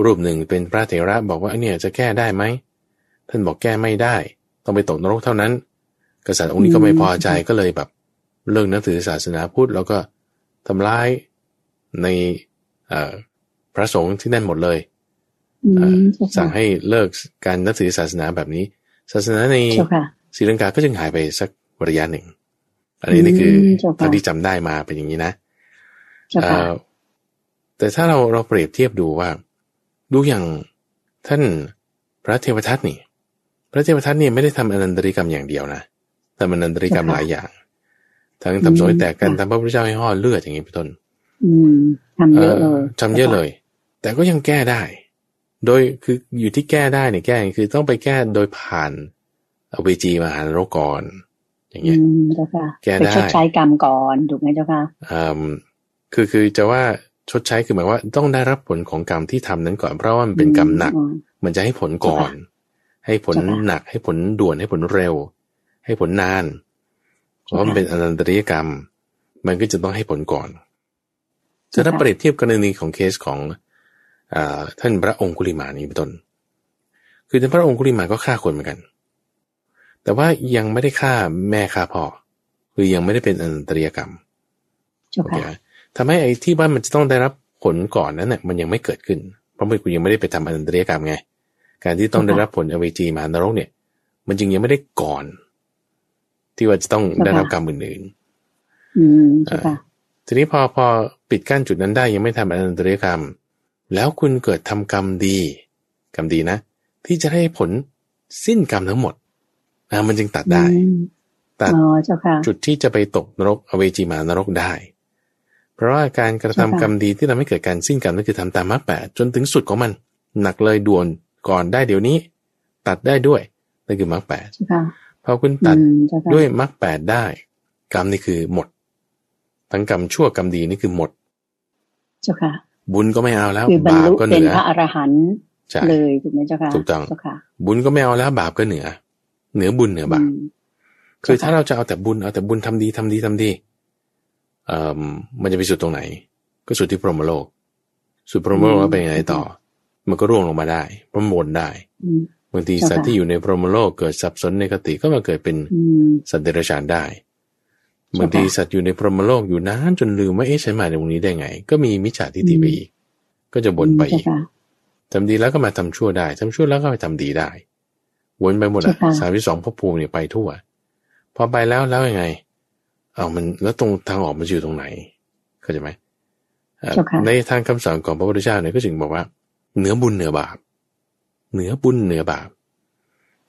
รูปหนึ่งเป็นพระเถระบอกว่าเนี่ยจะแก้ได้ไหมท่านบอกแก้ไม่ได้ต้องไปตกนรกเท่านั้นกษัตริย์องค์นี้ก็ไม่พอใจก็เลยแบบเลิกนับถือศาสนาพุทธแล้วก็ทำร้ายในพระสงฆ์ที่นั่นหมดเลยสั่งให้เลิกการนับถือศาสนาแบบนี้ศาสนาในศรีลังกาก็จึงหายไปสักระยะหนึ่งอันนี้นี่คือตอนที่จำได้มาเป็นอย่างนี้นะแต่ถ้าเราเปรียบเทียบดูว่าดูอย่างท่านพระเทวทัตนี่พระเทวทัตเนี่ยไม่ได้ทำอนันตริกรรมอย่างเดียวนะแต่อนันตริกรรมหลายอย่างทั้งทำสวยแตกกันทำพระพุทธเจ้าให้ห่อเลือดอย่างนี้เป็นต้นทำเยอะเลยแต่ก็ยังแก้ได้โดยคืออยู่ที่แก้ได้เนี่ยแก้คือต้องไปแก้โดยผ่านเอาเวจีมหานรกก่อนอย่างเงี้ยแก้ได้ชดใช้กรรมก่อนถูกไหมเจ้าค่ะ คือจะว่าชดใช้คือหมายว่าต้องได้รับผลของกรรมที่ทำนั้นก่อนเพราะว่ามันเป็นกรรมหนักมันจะให้ผลก่อนให้ผลหนักให้ผลด่วนให้ผลเร็วให้ผลนานเพราะมันเป็นอนันตริยกรรมมันก็จะต้องให้ผลก่อนถ้าเปรียบเทียบกรณีของเคสของท่านพระองคุลิมานี่เป็นต้นคือท่านพระองคุลิมาก็ฆ่าคนเหมือนกันแต่ว่ายังไม่ได้ฆ่าแม่ฆ่าพ่อคือยังไม่ได้เป็นอนันตริยกรรมโอเคทำให้ไอ้ที่ว่ามันจะต้องได้รับผลก่อนนั้นเนี่ยมันยังไม่เกิดขึ้นเพราะมันยังไม่ได้ไปทำอนันตริยกรรมไงการที่ต้องได้รับผลอเวจีมหานรกเนี่ยมันจึงยังไม่ได้ก่อนที่ว่าจะต้องได้รับกรรมอื่นๆทีนี้พอปิดกั้นจุดนั้นได้ยังไม่ทำอนันตริยกรรมแล้วคุณเกิดทำกรรมดีกรรมดีนะที่จะให้ผลสิ้นกรรมทั้งหมดมันจึงตัดได้ตัดจุดที่จะไปตกนรกอเวจีมหานรกได้เพราะว่าการกระทำกรรมดีที่ทำให้เกิดการสิ้นกรรมนั่นคือทำตามมรรค 8จนถึงสุดของมันหนักเลยด่วนก่อนได้เดี๋ยวนี้ตัดได้ด้วยนั่นคือมรรค 8พอคุณตัดด้วยมรรค 8ได้กรรมนี่คือหมดทั้งกรรมชั่วกรรมดีนี่คือหมดเจ้าค่ะบุญก็ไม่เอาแล้วบาปก็เหนือเป็นพระอรหันต์เลยถูกไหมเจ้าค่ะถูกต้องบุญก็ไม่เอาแล้วบาปก็เหนือบุญเหนือบาปคือถ้าเราจะเอาแต่บุญทำดีทำดีมันจะไปสุดตรงไหนก็สุดที่พรหมโลกสุดพรหมโลกแล้วไปไหนต่อมันก็ร่วงลงมาได้ประมวลได้บางทีสัตว์ที่อยู่ในพรหมโลกเกิดสับสนในคติก็มาเกิดเป็นสัตว์เดรัจฉานได้บางทีสัตว์อยู่ในพรหมโลกอยู่นานจนลืมว่าเอ๊ะฉันมาในวงนี้ได้ไงก็มีมิจฉาทิฏฐิไปอีกก็จะบ่นไปอีกทำดีแล้วก็มาทำชั่วได้ทำชั่วแล้วก็ไปทำดีได้วนไปหมดอ่ะ32ภพภูมิเนี่ยไปทั่วพอไปแล้วยังไงมันแล้วตรงทางออกมันอยู่ตรงไหนเข้าใจไหมในทางคำสอนของพระพุทธเจ้าเนี่ยก็จึงบอกว่าเหนือบุญเหนือบาปเหนือบุญเหนือบาป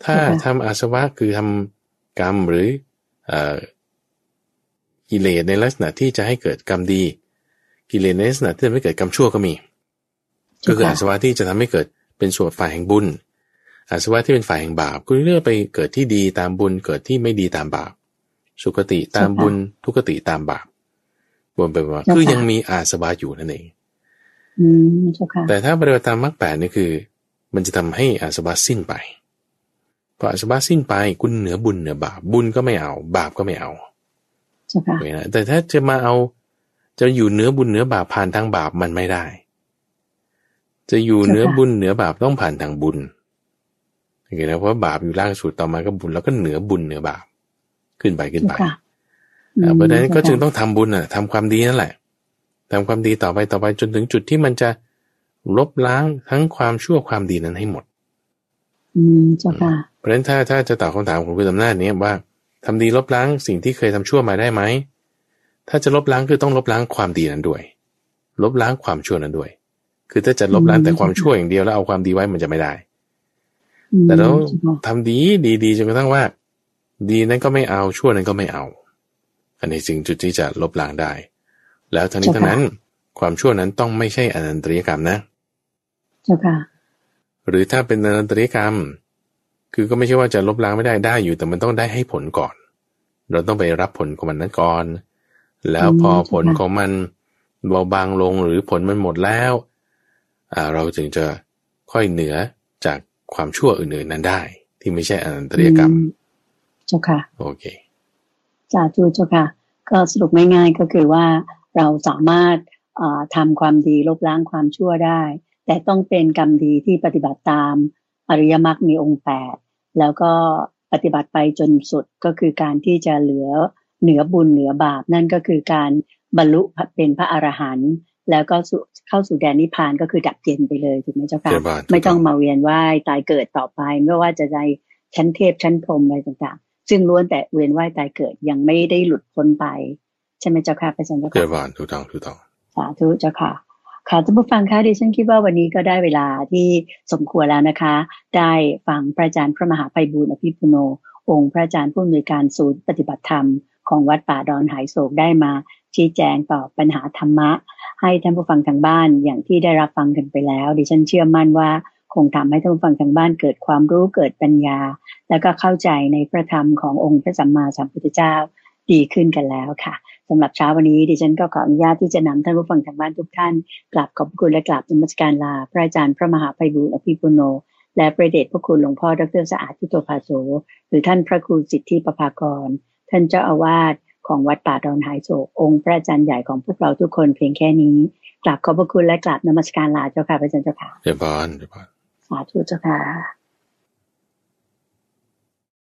ถ้าทำอาสวะคือทำกรรมหรือกิเลสในลักษณะที่จะให้เกิดกรรมดีกิเลสในลักษณะที่จะไม่เกิดกรรมชั่วก็มีก็คืออาสวะที่จะทำให้เกิดเป็นส่วนฝ่ายแห่งบุญอาสวะที่เป็นฝ่ายแห่งบาปก็เลือกไปเกิดที่ดีตามบุญเกิดที่ไม่ดีตามบาปสุคติตามบุญทุกติตามบาปวนไปว่าคือยังมีอาสวะอยู่นั่นเองแต่ถ้าปฏิบัติตามมรรค 8นี่คือมันจะทำให้อาสวะสิ้นไปพออาสวะสิ้นไปคุณเหนือบุญเหนือบาปบุญก็ไม่เอาบาปก็ไม่เอาแต่ถ้าจะมาเอาจะอยู่เหนือบุญเหนือบาปผ่านทางบาปมันไม่ได้จะอยู่เหนือบุญเหนือบาปต้องผ่านทางบุญโอเคนะเพราะบาปอยู่ล่างสุดต่อมาก็บุญแล้วก็เหนือบุญเหนือบาปขึ้นไปเพราะฉะนั้นก็จึงต้องทำบุญทำความดีนั่นแหละทำความดีต่อไปจนถึงจุดที่มันจะลบล้างทั้งความชั่วความดีนั้นให้หมดเพราะฉะนั้นถ้าจะตอบคำถามของคุณอำนาจนี้ว่าทำดีลบล้างสิ่งที่เคยทำชั่วมาได้ไหมถ้าจะลบล้างคือต้องลบล้างความดีนั้นด้วยลบล้างความชั่วนั้นด้วยคือถ้าจะลบล้างแต่ความชั่วอย่างเดียวแล้วเอาความดีไว้มันจะไม่ได้แต่แล้วทำดีจนกระทั่งว่าดีนั้นก็ไม่เอาชั่วนั้นก็ไม่เอาอันนี้จึงจุดที่จะลบล้างได้แล้วทั้งนี้ทั้งนั้นความชั่วนั้นต้องไม่ใช่อนันตริยกรรมนะเจ้าค่ะหรือถ้าเป็นอนันตริยกรรมคือก็ไม่ใช่ว่าจะลบล้างไม่ได้อยู่แต่มันต้องได้ให้ผลก่อนเราต้องไปรับผลของมันนั้นก่อนแล้วพอผลของมันเบาบางลงหรือผลมันหมดแล้วเราจึงจะค่อยเหนือจากความชั่วอื่นๆนั้นได้ที่ไม่ใช่อนันตริยกรรมเจ้าค่ะโอเคจ่าจูเจ้าค่ะก็สรุปง่ายๆก็คือว่าเราสามารถทำความดีลบล้างความชั่วได้แต่ต้องเป็นกรรมดีที่ปฏิบัติตามอริยมรรคมีองค์ 8แล้วก็ปฏิบัติไปจนสุดก็คือการที่จะเหนือบุญเหนือบาปนั่นก็คือการบรรลุเป็นพระอรหันต์แล้วก็เข้าสู่แดนนิพพานก็คือดับเย็นไปเลยถูกไหมเจ้าค่ะไม่ต้องมาเวียนว่ายตายเกิดต่อไปไม่ว่าจะในชั้นเทพชั้นพรหมอะไรต่างๆซึ่งล้วนแต่เวียนว่ายตายเกิดยังไม่ได้หลุดพ้นไปใช่ไหมเจ้าค่ะพระอาจารย์เจ้าค่ะถูกต้องสาธุเจ้าค่ะค่ะท่านผู้ฟังคะดิฉันคิดว่าวันนี้ก็ได้เวลาที่สมควรแล้วนะคะได้ฟังพระอาจารย์พระมหาไพบูลย์อภิปุโนองค์พระอาจารย์ผู้อำนวยการศูนย์ปฏิบัติธรรมของวัดป่าดอนหายโศกได้มาชี้แจงตอบปัญหาธรรมะให้ท่านผู้ฟังทางบ้านอย่างที่ได้รับฟังกันไปแล้วดิฉันเชื่อมั่นว่าคงทำให้ท่านผู้ฟังทางบ้านเกิดความรู้เกิดปัญญาแล้วก็เข้าใจในพระธรรมขององค์พระสัมมาสัมพุทธเจ้าดีขึ้นกันแล้วค่ะส สำหรับเช้าวันนี้ดิฉันก็ขออนุญาตที่จะนำท่านผู้ฟังทางบ้านทุกท่านกราบขอบพระคุณและกราบนมัสการลาพระอาจารย์พระมหาไพบูลย์อภิปุโนและพระเดชพระคุณหลวงพ่อดร.สะอาดทิโตภาโสหรือท่านพระครูสิทธิประภากรท่านเจ้าอาวาสของวัดป่าดอนหายโศกองค์พระอาจารย์ใหญ่ของพวกเราทุกคนเพียงแค่นี้กราบขอบพระคุณและกราบนมัสการลาเจ้าค่ะพระอาจารย์เจ้าค่ะเจ้าพานสาธุเจ้าค่ะ